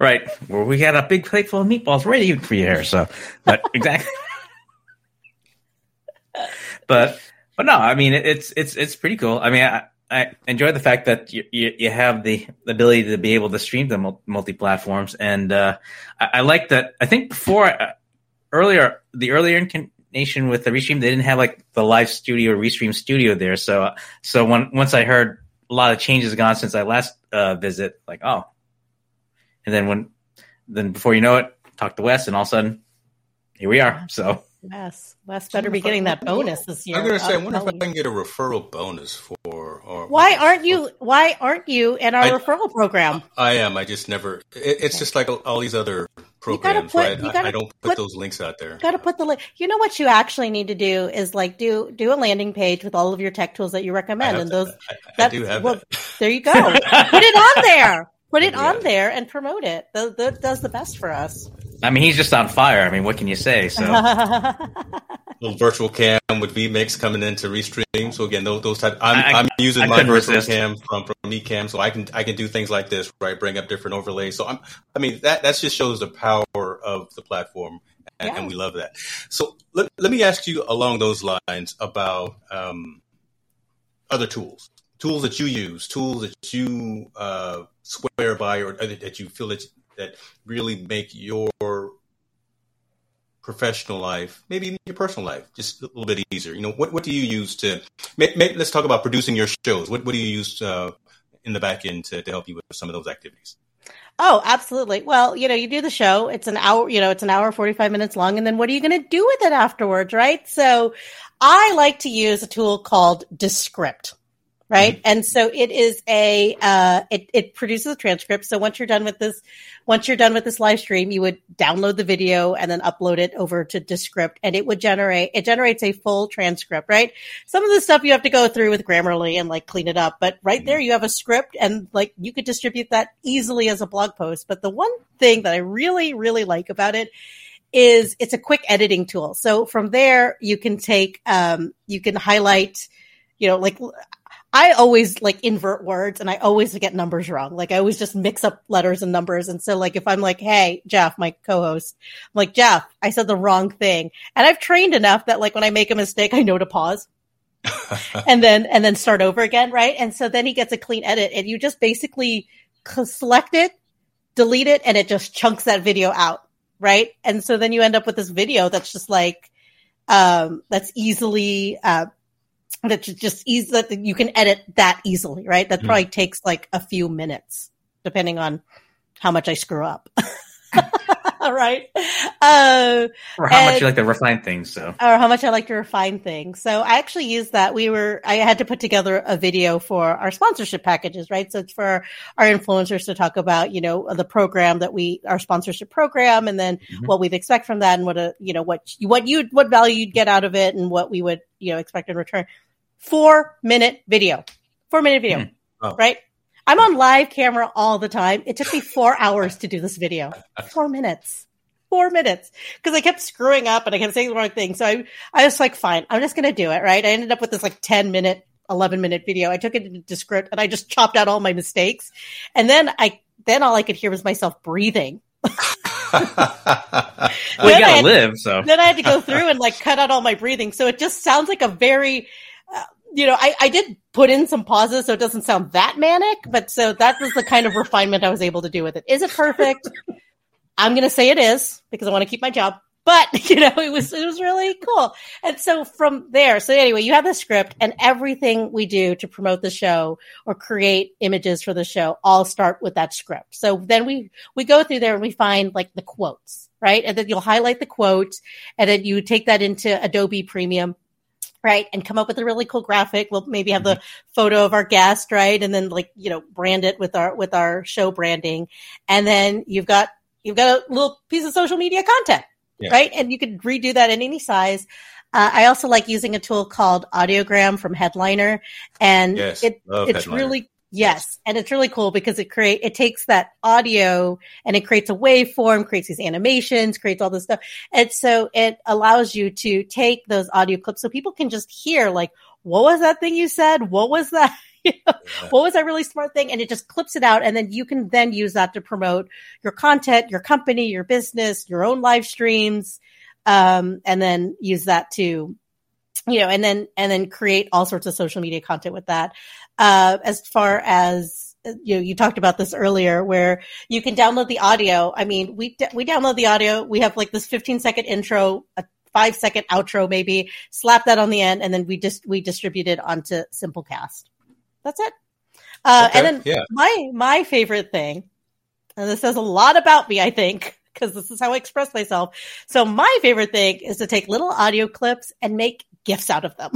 right. Well, we got a big plate full of meatballs ready for you here, so but exactly. But no, I mean it's pretty cool. I mean I enjoy the fact that you have the ability to be able to stream the multi platforms, and I like that. I think before earlier Nation with the Restream, they didn't have like the live studio Restream studio there, so once I heard a lot of changes gone since I last visit, like and then before you know it, talk to Wes, and all of a sudden here we are. So Wes better be getting that bonus this year. I'm gonna say, I wonder if I can get a referral bonus for. Why aren't you in our referral program? I am. I just never. It's just like all these other programs. I don't put those links out there. Got to put the link. You know what you actually need to do is like do a landing page with all of your tech tools that you recommend, and those. I do have. Well, there you go. Put it on there. Put it on there and promote it. That does the best for us. I mean, he's just on fire. I mean, what can you say? So, little virtual cam with vMix coming into Restream. So again, those type. I'm using my virtual cam from Ecamm, so I can do things like this, right? Bring up different overlays. So that just shows the power of the platform, and we love that. So let me ask you along those lines about other tools. Tools that you use, tools that you swear by, or that you feel that really make your professional life, maybe even your personal life, just a little bit easier. You know, what do you use to? Let's talk about producing your shows. What do you use in the back end to help you with some of those activities? Oh, absolutely. Well, you know, you do the show. It's an hour. You know, it's an hour 45 minutes long, and then what are you going to do with it afterwards, right? So, I like to use a tool called Descript. Right. And so it is it produces a transcript. So once you're done with this live stream, you would download the video and then upload it over to Descript, and it generates a full transcript, right? Some of the stuff you have to go through with Grammarly and like clean it up, but right there you have a script, and like you could distribute that easily as a blog post. But the one thing that I really, really like about it is it's a quick editing tool. So from there you can highlight, you know, like I always like invert words and I always get numbers wrong. Like I always just mix up letters and numbers. And so like, if I'm like, hey, Jeff, my co-host, I'm like, Jeff, I said the wrong thing. And I've trained enough that like when I make a mistake, I know to pause and then start over again. Right. And so then he gets a clean edit and you just basically select it, delete it, and it just chunks that video out. Right. And so then you end up with this video that's just like, that's easily, that's just easy that you can edit that easily. Right. That probably takes like a few minutes, depending on how much I screw up. Right. Or how much you like to refine things. So, or how much I like to refine things. So I actually used that. I had to put together a video for our sponsorship packages, right? So it's for our influencers to talk about, you know, the program that our sponsorship program, and then what we'd expect from that, and what value you'd get out of it, and what we would, you know, expect in return. 4-minute video, oh. Right? I'm on live camera all the time. It took me 4 hours to do this video. 4 minutes. Because I kept screwing up and I kept saying the wrong thing. So I was like, fine, I'm just going to do it, right? I ended up with this like 10-minute, 11-minute video. I took it into Descript and I just chopped out all my mistakes. And then all I could hear was myself breathing. Well, you got to live, so. Then I had to go through and like cut out all my breathing. So it just sounds like a very... you know, I did put in some pauses, so it doesn't sound that manic, but so that was the kind of refinement I was able to do with it. Is it perfect? I'm going to say it is because I want to keep my job, but you know, it was really cool. And so from there, so anyway, you have the script, and everything we do to promote the show or create images for the show all start with that script. So then we go through there and we find like the quotes, right? And then you'll highlight the quotes, and then you take that into Adobe Premium. Right. And come up with a really cool graphic. We'll maybe have the photo of our guest. Right. And then like, you know, brand it with our show branding. And then you've got a little piece of social media content. Yeah. Right. And you could redo that in any size. I also like using a tool called Audiogram from Headliner. And yes, it's really And it's really cool because it takes that audio and it creates a waveform, creates these animations, creates all this stuff. And so it allows you to take those audio clips so people can just hear like, what was that thing you said? What was that? You know, what was that really smart thing? And it just clips it out. And then you can then use that to promote your content, your company, your business, your own live streams. And then use that to, you know, and then create all sorts of social media content with that. As far as, you know, you talked about this earlier where you can download the audio. I mean, we download the audio. We have like this 15-second intro, a 5-second outro, maybe slap that on the end. And then we distribute it onto Simplecast. That's it. My favorite thing, and this says a lot about me, I think, because this is how I express myself. So my favorite thing is to take little audio clips and make GIFs out of them.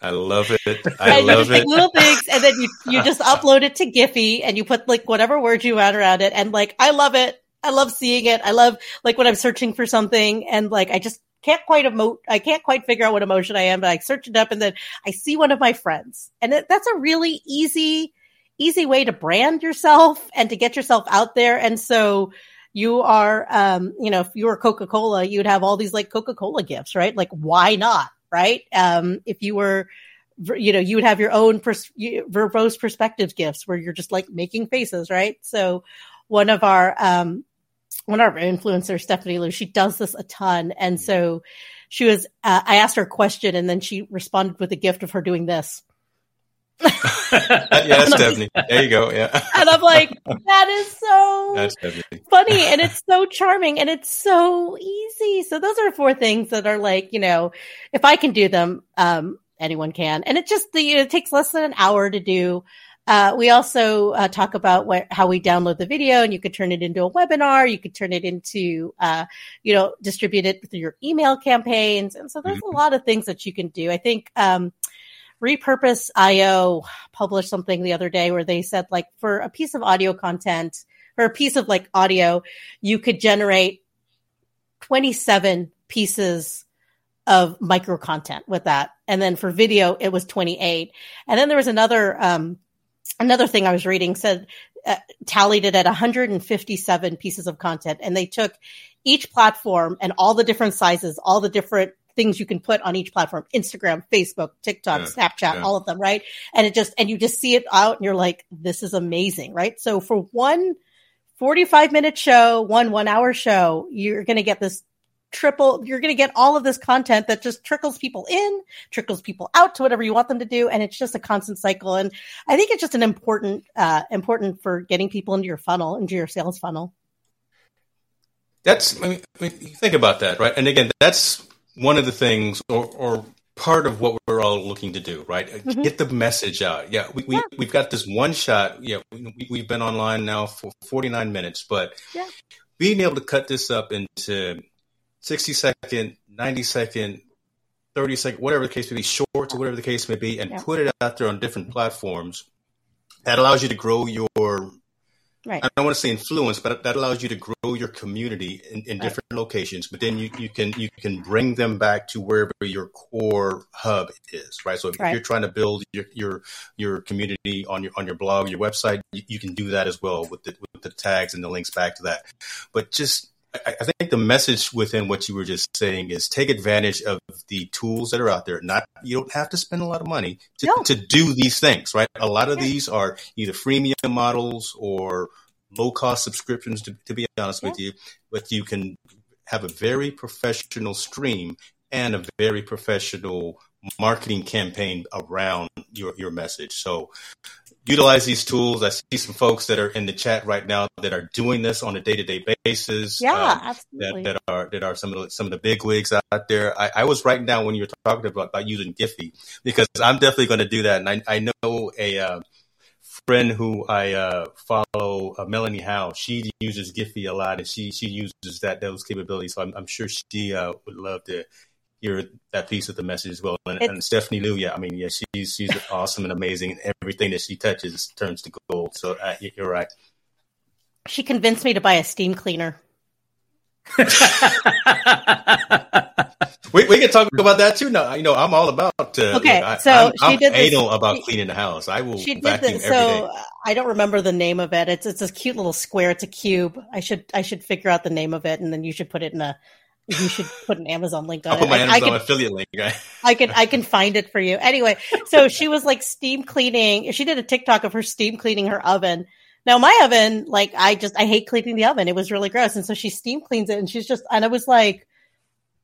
I love it. I love it. Little things, and then you just upload it to Giphy, and you put like whatever word you want around it. And like, I love it. I love seeing it. I love like when I'm searching for something, and like I just I can't quite figure out what emotion I am, but I search it up, and then I see one of my friends, and that's a really easy way to brand yourself and to get yourself out there. And so you are, you know, if you were Coca-Cola, you'd have all these like Coca-Cola GIFs, right? Like, why not? Right. If you were, you know, you would have your own verbose perspective GIFs where you're just like making faces. Right. So one of our influencers, Stephanie Liu, she does this a ton. And so she was, I asked her a question and then she responded with a gift of her doing this. Yeah, Stephanie. There you go. Yeah. And I'm like, that is so funny, and it's so charming, and it's so easy. So those are 4 things that are like, you know, if I can do them, anyone can. And it's just it takes less than an hour to do. We also talk about how we download the video, and you could turn it into a webinar. You could turn it into, you know, distribute it through your email campaigns. And so there's a lot of things that you can do. I think, Repurpose.io published something the other day where they said like for a piece of audio content or a piece of like audio, you could generate 27 pieces of micro content with that. And then for video, it was 28. And then there was another thing I was reading said tallied it at 157 pieces of content. And they took each platform and all the different sizes, all the different things you can put on each platform, Instagram, Facebook, TikTok, Snapchat, all of them, right? And it just, and you just see it out and you're like, this is amazing, right? So for one 45-minute show, one hour show, you're going to get this triple, you're going to get all of this content that just trickles people in, trickles people out to whatever you want them to do. And it's just a constant cycle. And I think it's just an important, important for getting people into your funnel, into your sales funnel. That's, I mean, you think about that, right? And again, that's one of the things or part of what we're all looking to do, right? Mm-hmm. Get the message out. Yeah. We've got this one shot. Yeah. We've been online now for 49 minutes, but being able to cut this up into 60-second, 90-second, 30-second, whatever the case may be, shorts or whatever the case may be, and put it out there on different platforms. That allows you to grow your, I don't want to say influence, but that allows you to grow your community in different locations. But then you can bring them back to wherever your core hub is, right? So if you're trying to build your community on your blog, your website, you can do that as well with the tags and the links back to that. But just I think the message within what you were just saying is take advantage of the tools that are out there. You don't have to spend a lot of money to do these things, right? A lot of these are either freemium models or low-cost subscriptions, to be honest with you. But you can have a very professional stream and a very professional marketing campaign around your message. So utilize these tools. I see some folks that are in the chat right now that are doing this on a day-to-day basis. Yeah, absolutely. That are some of the big wigs out there. I was writing down when you were talking about using Giphy, because I'm definitely going to do that. And I know a friend who I follow, Melanie Howe. She uses Giphy a lot, and she uses those capabilities. So I'm sure she would love to hear that piece of the message as well. And Stephanie Liu, she's awesome and amazing, and everything that she touches turns to gold. So you're right. She convinced me to buy a steam cleaner. We can talk about that too. No, I'm all about. Okay, I'm anal about cleaning the house. I will vacuum every day. I don't remember the name of it. It's a cute little square. It's a cube. I should figure out the name of it, and then you should put it in a. You should put an Amazon link on it. I'll put my Amazon affiliate link. I can find it for you. Anyway, so she was like steam cleaning. She did a TikTok of her steam cleaning her oven. Now my oven, like I hate cleaning the oven. It was really gross. And so she steam cleans it, and and I was like,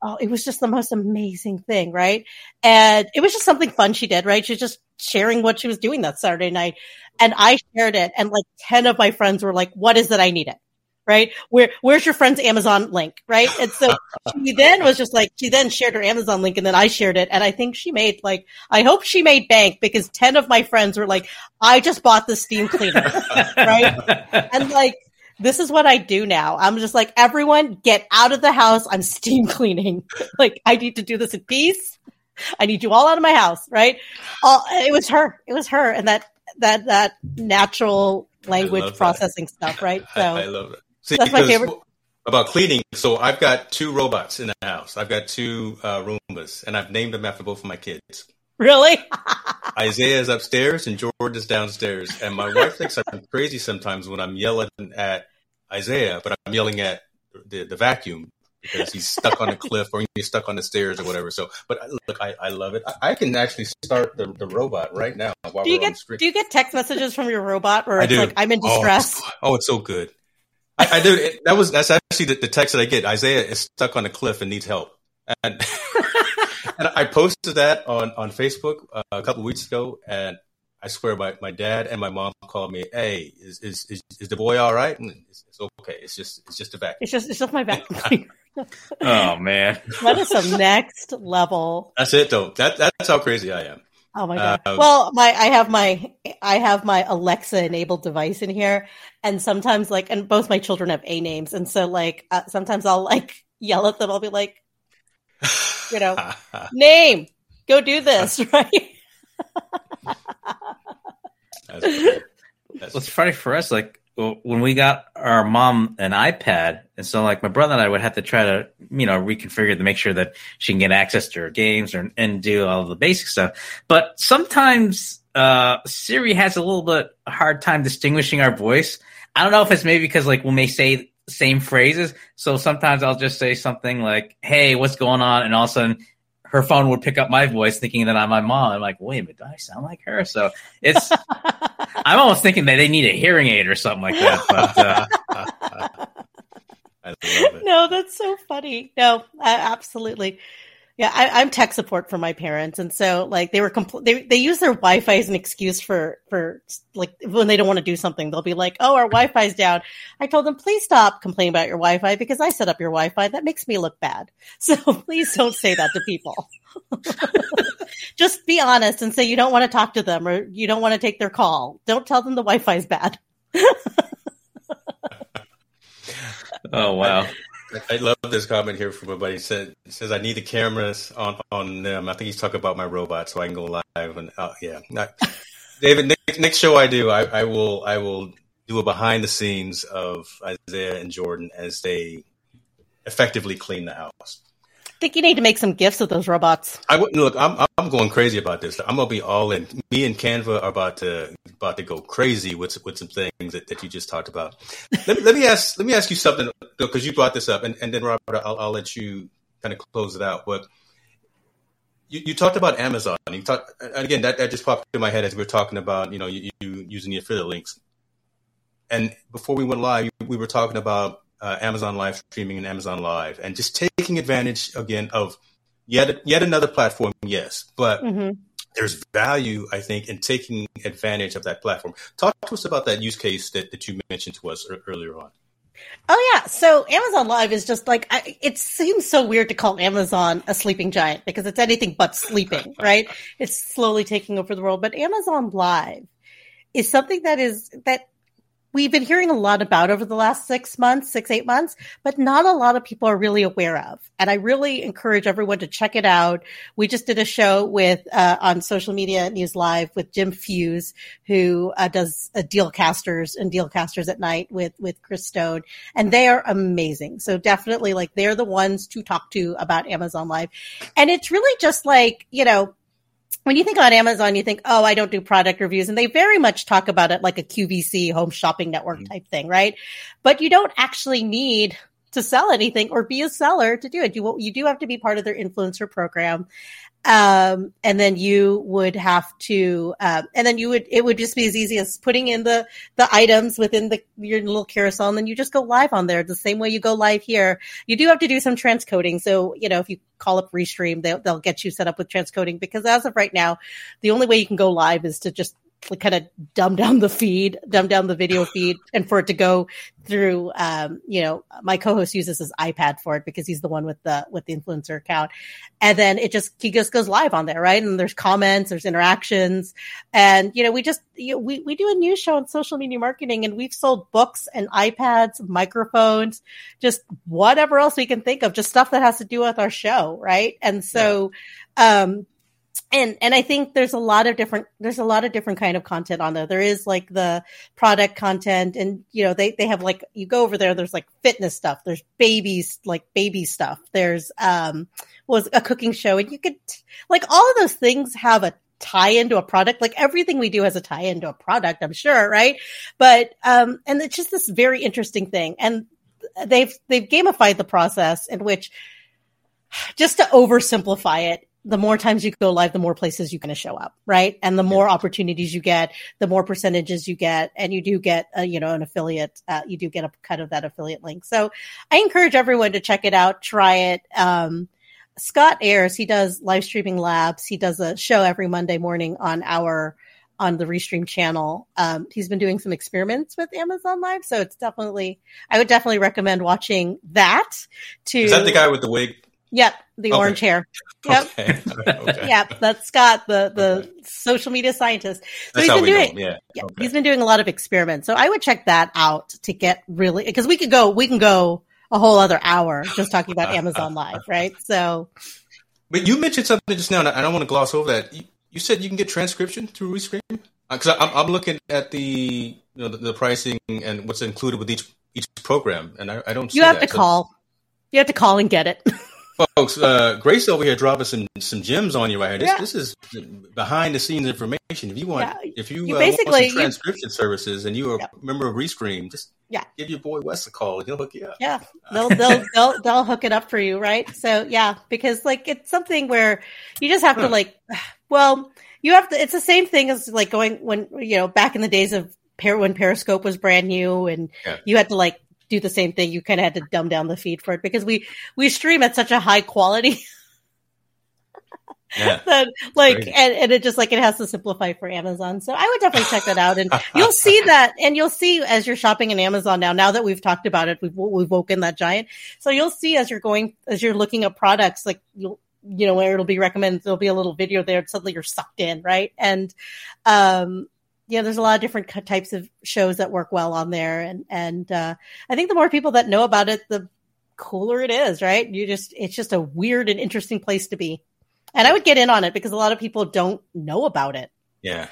oh, it was just the most amazing thing, right? And it was just something fun she did, right? She was just sharing what she was doing that Saturday night. And I shared it, and like 10 of my friends were like, what is it? I need it. Right? Where's your friend's Amazon link? Right? And so she then shared her Amazon link, and then I shared it. And I think I hope she made bank, because 10 of my friends were like, I just bought the steam cleaner. Right? And like, this is what I do now. I'm just like, everyone get out of the house. I'm steam cleaning. Like, I need to do this in peace. I need you all out of my house. Right? It was her. And that natural language processing stuff. Right? So I love it. See, that's my favorite about cleaning. So I've got 2 robots in the house. I've got 2 Roombas, and I've named them after both of my kids. Really? Isaiah is upstairs and Jordan is downstairs. And my wife thinks I'm crazy sometimes when I'm yelling at Isaiah, but I'm yelling at the vacuum because he's stuck on a cliff or he's stuck on the stairs or whatever. So, but look, I love it. I can actually start the robot right now. Do you get text messages from your robot, or it's like, I'm in distress? Oh, it's so good. I do. That's actually the text that I get. Isaiah is stuck on a cliff and needs help. And, and I posted that on Facebook a couple of weeks ago, and I swear my dad and my mom called me. Hey, is the boy all right? And it's okay. It's just a vacuum. It's just my vacuum. Oh man, that is some next level. That's it though. That's how crazy I am. Oh my god! Well, I have my Alexa enabled device in here, and sometimes and both my children have A names, and so sometimes I'll yell at them. I'll be like, name, go do this, right? That's funny for us. When we got our mom an iPad, and so my brother and I would have to try to, reconfigure to make sure that she can get access to her games and do all the basic stuff. But sometimes Siri has a little bit hard time distinguishing our voice. I don't know if it's maybe because we may say same phrases. So sometimes I'll just say something like, hey, what's going on? And all of a sudden her phone would pick up my voice thinking that I'm my mom. I'm like, wait a minute, do I sound like her? So it's, I'm almost thinking that they need a hearing aid or something like that. But, I love it. No, that's so funny. No, absolutely. Yeah, I'm tech support for my parents, and so like they were they use their Wi-Fi as an excuse for like when they don't want to do something, they'll be like, "Oh, our Wi-Fi's down." I told them, "Please stop complaining about your Wi-Fi because I set up your Wi-Fi. That makes me look bad. So please don't say that to people. Just be honest and say you don't want to talk to them or you don't want to take their call. Don't tell them the Wi-Fi's bad." Oh wow. I love this comment here from everybody. It says, I need the cameras on them. I think he's talking about my robot, so I can go live. And yeah, David, next show I do, I will do a behind the scenes of Isaiah and Jordan as they effectively clean the house. I think you need to make some gifts of those robots. I wouldn't look. I'm going crazy about this. I'm gonna be all in. Me and Canva are about to go crazy with some things that you just talked about. Let me ask you something because you brought this up, and then Robert, I'll let you kind of close it out. But you talked about Amazon. You talked, and again, that just popped into my head as we were talking about you using the affiliate links. And before we went live, we were talking about Amazon live streaming and Amazon Live, and just taking advantage again of yet another platform. Yes, but there's value, I think, in taking advantage of that platform. Talk to us about that use case that you mentioned to us earlier on. Oh yeah, so Amazon Live is just like it seems so weird to call Amazon a sleeping giant because it's anything but sleeping, right? It's slowly taking over the world, but Amazon Live is something that we've been hearing a lot about over the last 6 months, 8 months, but not a lot of people are really aware of. And I really encourage everyone to check it out. We just did a show on Social Media News Live with Jim Fuse, who does Deal Casters and Deal Casters at night with Chris Stone. And they are amazing. So definitely like they're the ones to talk to about Amazon Live. And it's really just like, when you think on Amazon, you think, oh, I don't do product reviews. And they very much talk about it like a QVC home shopping network type thing, right? But you don't actually need to sell anything or be a seller to do it. You do have to be part of their influencer program. And then you would have to, it would just be as easy as putting in the items within your little carousel. And then you just go live on there the same way you go live here. You do have to do some transcoding. So, if you call up Restream, they'll get you set up with transcoding because as of right now, the only way you can go live is to just kind of dumb down the video feed, and for it to go through, my co-host uses his iPad for it because he's the one with the influencer account, and then he just goes live on there, right? And there's comments, there's interactions, and we do a news show on social media marketing, and we've sold books and iPads, microphones, just whatever else we can think of, just stuff that has to do with our show, right? And so, And I think there's a lot of different kind of content on there. There is like the product content, and they have like you go over there. There's like fitness stuff. There's baby stuff. There's a cooking show, and you could all of those things have a tie into a product. Like everything we do has a tie into a product. I'm sure, right? But and it's just this very interesting thing, and they've gamified the process in which, just to oversimplify it, the more times you go live, the more places you're going to show up, right? And the more opportunities you get, the more percentages you get, and you do get, an affiliate. You do get a cut of that affiliate link. So I encourage everyone to check it out, try it. Scott Ayers, he does Live Streaming Labs. He does a show every Monday morning on the Restream channel. He's been doing some experiments with Amazon Live, so I would definitely recommend watching that. Is that the guy with the wig? Yep, the orange hair. Yep. Okay. Yep, that's Scott, the social media scientist. So that's he's been doing a lot of experiments. So I would check that out to get really, because we can go a whole other hour just talking about Amazon Live, right? So, but you mentioned something just now, and I don't want to gloss over that. You said you can get transcription through Restream because I'm looking at the pricing and what's included with each program, and I don't. You have to call and get it. Folks, Grace over here dropping some gems on you right here. This is behind the scenes information. If you want, if you want some transcription services and you are a member of Restream, just give your boy Wes a call and he'll hook you up. Yeah, they'll hook it up for you, right? So yeah, because like it's something where you just have to like, well, you have to. It's the same thing as like going when back in the days of when Periscope was brand new and you had to like. Do the same thing. You kind of had to dumb down the feed for it because we stream at such a high quality that like and it just like it has to simplify for Amazon. So I would definitely check that out, and you'll see that, and you'll see as you're shopping in Amazon now that we've talked about it, we've woken that giant. So you'll see as you're looking at products, like you'll where it'll be recommended, there'll be a little video there, and suddenly you're sucked in, right? And there's a lot of different types of shows that work well on there. And I think the more people that know about it, the cooler it is, right? It's just a weird and interesting place to be. And I would get in on it because a lot of people don't know about it. Yeah.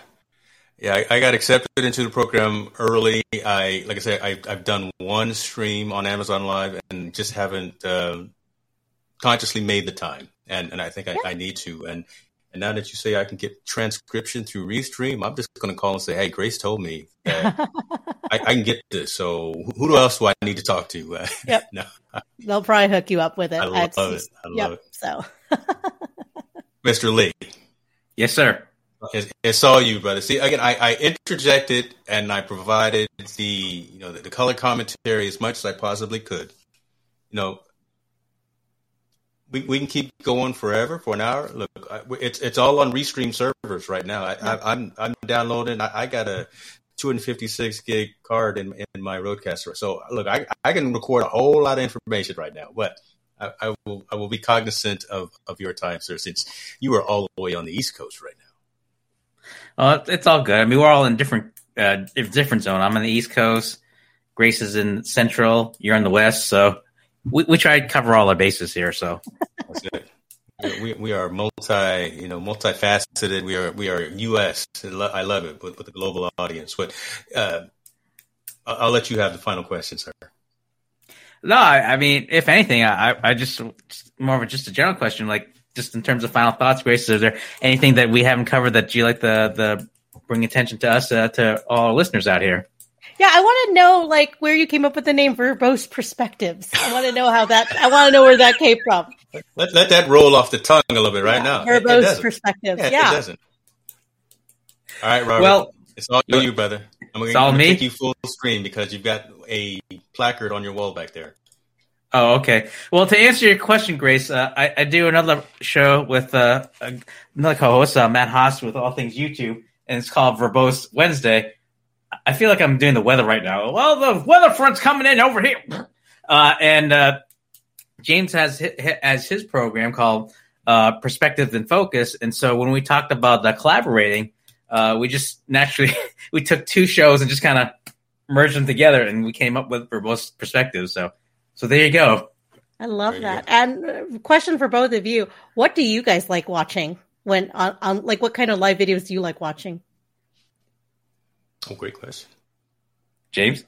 Yeah. I got accepted into the program early. I've done one stream on Amazon Live and just haven't consciously made the time. And I think I need to, and now that you say I can get transcription through Restream, I'm just going to call and say, hey, Grace told me that I can get this. So who else do I need to talk to? They'll probably hook you up with it. I love it. Mr. Lee. Yes, sir. It's all you, brother. See, again, I interjected and I provided the color commentary as much as I possibly could. We can keep going forever for an hour. Look, it's all on Restream servers right now. I'm downloading. I got a 256 gig card in my Rodecaster. So look, I can record a whole lot of information right now, but I will be cognizant of your time, sir, since you are all the way on the East Coast right now. It's all good. I mean, we're all in different zone. I'm on the East Coast. Grace is in Central. You're in the West, so. We try to cover all our bases here, so that's good. We are multifaceted. We are U.S. I love it with the global audience. But I'll let you have the final question, sir. No, I mean, if anything, I just more of just a general question, like just in terms of final thoughts, Grace. Is there anything that we haven't covered that you like the bring attention to us to all our listeners out here? Yeah, I want to know like where you came up with the name Verbose Perspectives. I want to know where that came from. Let that roll off the tongue a little bit right now. Verbose Perspectives. It doesn't. All right, Robert. Well, it's all you, brother. It's all me. I'm going to take you full screen because you've got a placard on your wall back there. Oh, okay. Well, to answer your question, Grace, I do another show with another co-host, Matt Haas, with All Things YouTube, and it's called Verbose Wednesday. I feel like I'm doing the weather right now. Well, the weather front's coming in over here. And James has his program called Perspective and Focus. And so when we talked about the collaborating, we just naturally – we took two shows and just kind of merged them together, and we came up with Verbose Perspectives. So there you go. I love that. And question for both of you. What do you guys like watching? What kind of live videos do you like watching? Oh, great question, James.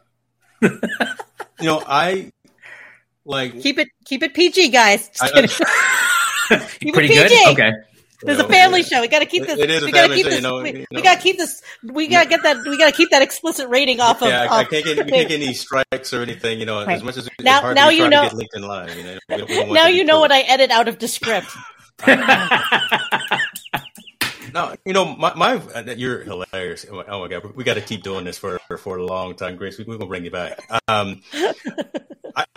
I like keep it PG, guys. Keep it PG. Good? Okay. There's a family show. We got to keep this. It is a family show. We got to keep this. We got to get that. We got to keep that explicit rating off of. Yeah, we can't get any strikes or anything. As much as now you know. To get LinkedIn Live, now you know what I edit out of Descript. No, you're hilarious. Oh my God, we got to keep doing this for a long time, Grace. We're gonna bring you back.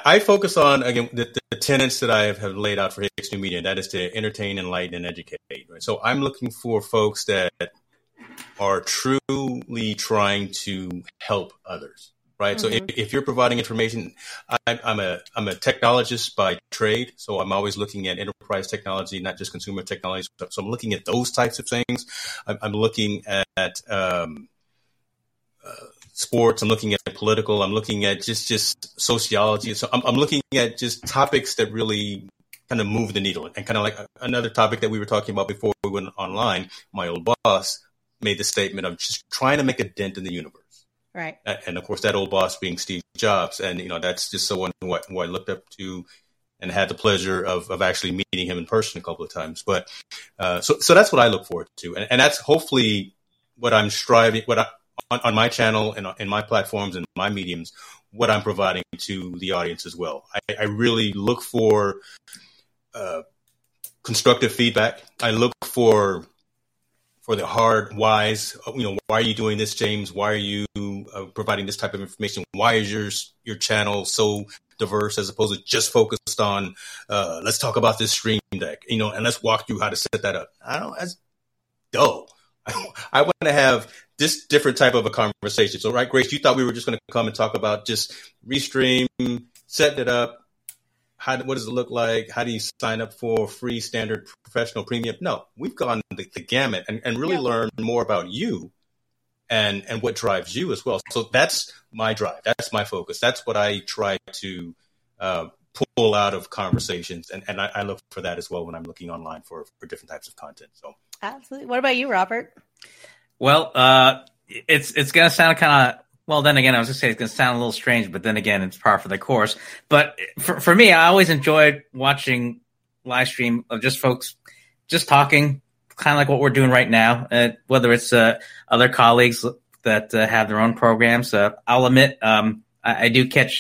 I focus on again the tenets that I have laid out for Hicks New Media. That is to entertain, enlighten, and educate. Right? So I'm looking for folks that are truly trying to help others. Right. Mm-hmm. So if you're providing information, I'm a technologist by trade. So I'm always looking at enterprise technology, not just consumer technology. So I'm looking at those types of things. I'm looking at sports. I'm looking at political. I'm looking at just sociology. So I'm looking at just topics that really kind of move the needle. And kind of like another topic that we were talking about before we went online, my old boss made the statement of just trying to make a dent in the universe. Right. And of course, that old boss being Steve Jobs. And, that's just someone who I looked up to and had the pleasure of actually meeting him in person a couple of times. But so that's what I look forward to. And that's hopefully what I'm striving, what I, on my channel and in my platforms and my mediums, what I'm providing to the audience as well. I really look for constructive feedback. I look for the hard whys. You know, why are you doing this, James? Why are you providing this type of information? Why is your channel so diverse as opposed to just focused on let's talk about this Stream Deck, you know, and let's walk through how to set that up. I don't. That's dull. I want to have this different type of a conversation. So, right, Grace, you thought we were just going to come and talk about just Restream, setting it up. What does it look like? How do you sign up for free, standard, professional, premium? No, we've gone the gamut and really learned more about you and what drives you as well. So that's my drive. That's my focus. That's what I try to pull out of conversations. And I look for that as well when I'm looking online for different types of content. So absolutely. What about you, Robert? Well, it's going to sound kind of, well, then again, I was going to say it's going to sound a little strange, but then again, it's par for the course. But for me, I always enjoyed watching live stream of just folks just talking, kind of like what we're doing right now, whether it's other colleagues that have their own programs. I'll admit, I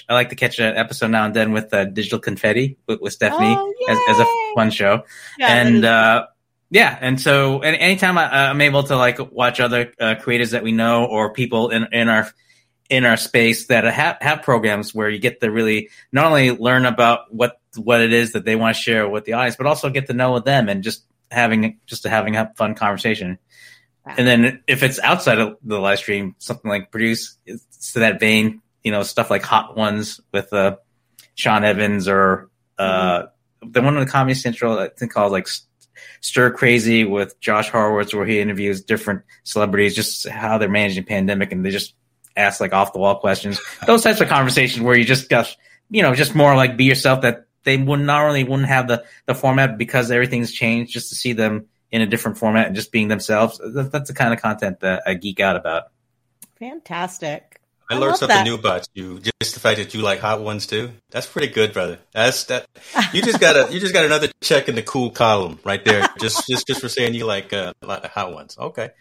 like to catch an episode now and then with Digital Confetti with Stephanie as a fun show. Yeah, and anytime I'm able to like watch other creators that we know or people in our space that have programs where you get to really not only learn about what it is that they want to share with the audience, but also get to know them and just having a fun conversation. Wow. And then if it's outside of the live stream, something like produce, it's to that vein, you know, stuff like Hot Ones with Sean Evans or the one on the Comedy Central, I think called like Stir Crazy with Josh Horowitz, where he interviews different celebrities, just how they're managing pandemic, and they just ask like off the wall questions. Those types of conversations where you just got, you know, just more like be yourself, that they would not only wouldn't have the format because everything's changed, just to see them in a different format and just being themselves. That's the kind of content that I geek out about. Fantastic. I learned something new about you. Just the fact that you like Hot Ones too. That's pretty good, brother. You just got another check in the cool column right there. just for saying you like a lot of Hot Ones. Okay.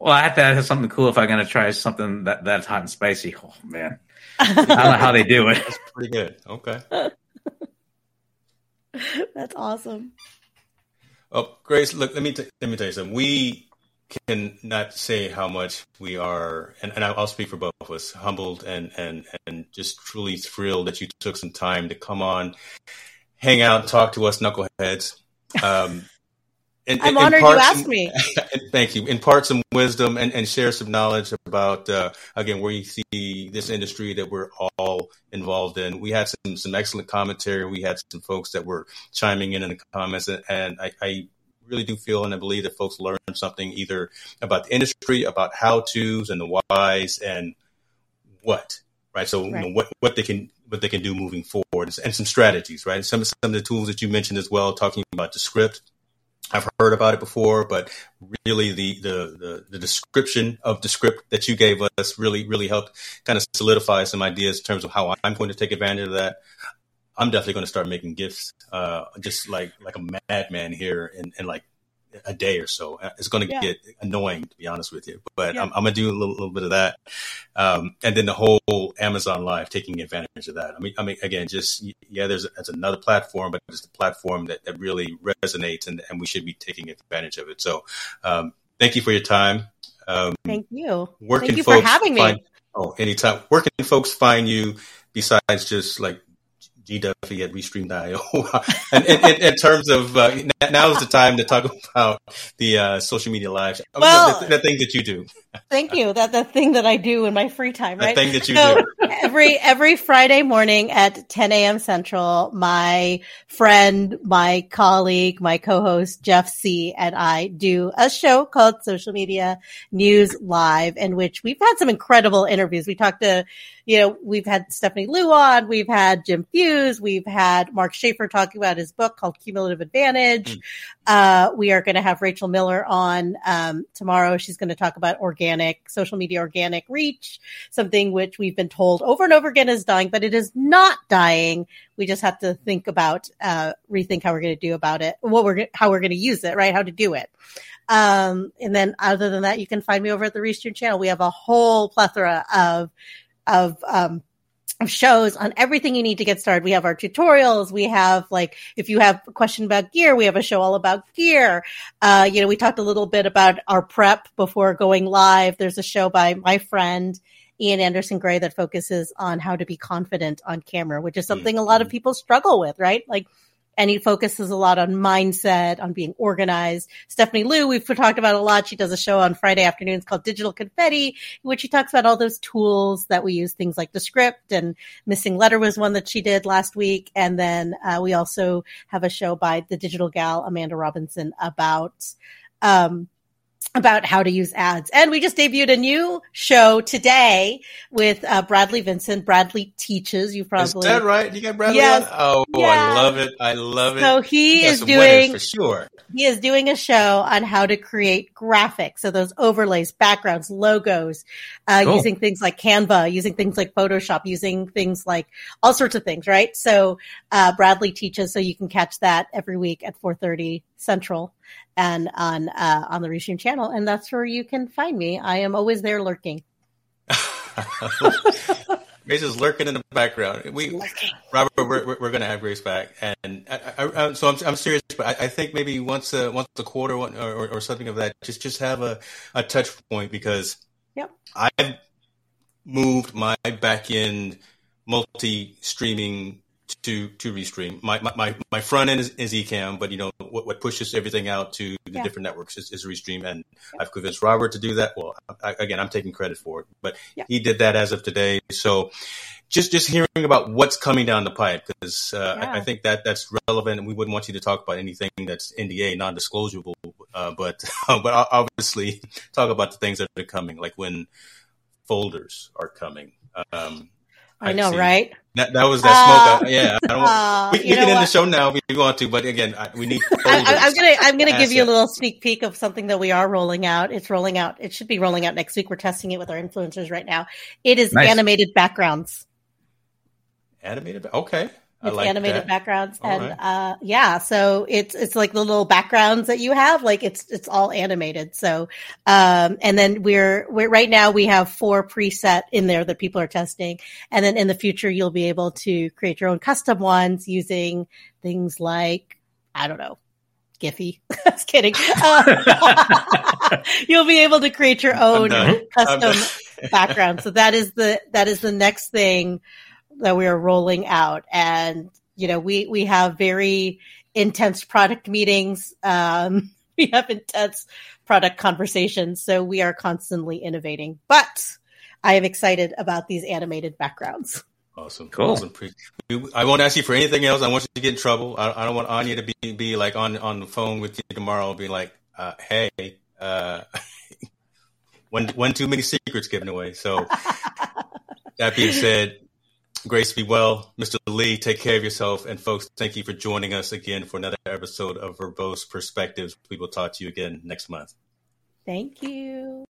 Well, I have to have something cool if I'm going to try something that's hot and spicy. Oh man, I don't know how they do it. That's pretty good. Okay. That's awesome. Oh, Grace, look, let me tell you something. We cannot say how much we are, and I'll speak for both of us, humbled and just truly thrilled that you took some time to come on, hang out, talk to us knuckleheads. I'm honored you asked me. Thank you. Impart some wisdom and share some knowledge about, again, where you see this industry that we're all involved in. We had some excellent commentary. We had some folks that were chiming in the comments, and I really do feel and I believe that folks learn something either about the industry, about how to's and the whys and what, right? So right. You know, what they can do moving forward and some strategies, right? And some of the tools that you mentioned as well, talking about Descript. I've heard about it before, but really the description of Descript that you gave us really helped kind of solidify some ideas in terms of how I'm going to take advantage of that. I'm definitely going to start making GIFs just like a madman here in like a day or so. It's going to get annoying, to be honest with you, but I'm going to do a little bit of that. And then the whole Amazon Live, taking advantage of that. I mean, again, just, that's another platform, but it's the platform that really resonates and we should be taking advantage of it. So thank you for your time. Thank you. Thank you for having me. Oh, anytime. Where can folks find you besides just like Duffy at Restream.io. And in terms of now is the time to talk about the social media live. Well, the thing that you do. Thank you. The thing that I do in my free time, right? The thing that you do. Every Friday morning at 10 a.m. Central, my friend, my colleague, my co-host, Jeff C. and I do a show called Social Media News Live, in which we've had some incredible interviews. We talked to, we've had Stephanie Liu on, we've had Jim Fuse, we've had Mark Schaefer talking about his book called Cumulative Advantage. We are going to have Rachel Miller on tomorrow. She's going to talk about organic, social media organic reach, something which we've been told over over and over again is dying, but it is not dying. We just have to think about, rethink how we're going to do about it, how we're going to use it, right? How to do it. And then other than that, you can find me over at the Restream channel. We have a whole plethora of shows on everything you need to get started. We have our tutorials. We have, like, if you have a question about gear, we have a show all about gear. You know, we talked a little bit about our prep before going live. There's a show by my friend Ian Anderson Gray that focuses on how to be confident on camera, which is something a lot of people struggle with, right? Like, and he focuses a lot on mindset, on being organized. Stephanie Liu, we've talked about a lot. She does a show on Friday afternoons called Digital Confetti, in which she talks about all those tools that we use, things like Descript, and Missing Letter was one that she did last week. And then we also have a show by the digital gal, Amanda Robinson, about how to use ads. And we just debuted a new show today with Bradley Vincent. Bradley Teaches. You probably... Is that right? You got Bradley on? Oh, yes. I love it. I love it. So he is doing... For sure. He is doing a show on how to create graphics. So those overlays, backgrounds, logos, using things like Canva, using things like Photoshop, using things like all sorts of things, right? So Bradley Teaches. So you can catch that every week at 4:30 Central and on the Restream channel. And that's where you can find me. I am always there lurking. Grace is lurking in the background. Robert, we're going to have Grace back. And so I'm serious, but I think maybe once a quarter or something of that, just have a touch point, because I've moved my back end multi-streaming to Restream. My front end is Ecamm, but you know what pushes everything out to the different networks is Restream, and I've convinced Robert to do that. Well, I'm taking credit for it, but he did that as of today. So just hearing about what's coming down the pipe, because I think that's relevant, and we wouldn't want you to talk about anything that's NDA, non-disclosable, but I'll obviously talk about the things that are coming, like when folders are coming. I know, right? That was that smoke. I don't want, we can end the show now if you want to, but again, we need. I'm gonna give you a little sneak peek of something that we are rolling out. It's rolling out. It should be rolling out next week. We're testing it with our influencers right now. It is animated backgrounds. Okay. It's like animated backgrounds, so it's like the little backgrounds that you have, like it's all animated. So, and then we're right now we have 4 preset in there that people are testing, and then in the future you'll be able to create your own custom ones using things like, I don't know, Giphy. Just kidding. You'll be able to create your own custom background. So that is the next thing that we are rolling out. And, you know, we have very intense product meetings. We have intense product conversations. So we are constantly innovating, but I am excited about these animated backgrounds. Awesome. Cool. Awesome. I won't ask you for anything else. I want you to get in trouble. I don't want Anya to be like on the phone with you tomorrow and be like, hey, one too many secrets given away. So that being said, Grace, be well. Mr. Lee, take care of yourself. And folks, thank you for joining us again for another episode of Verbose Perspectives. We will talk to you again next month. Thank you.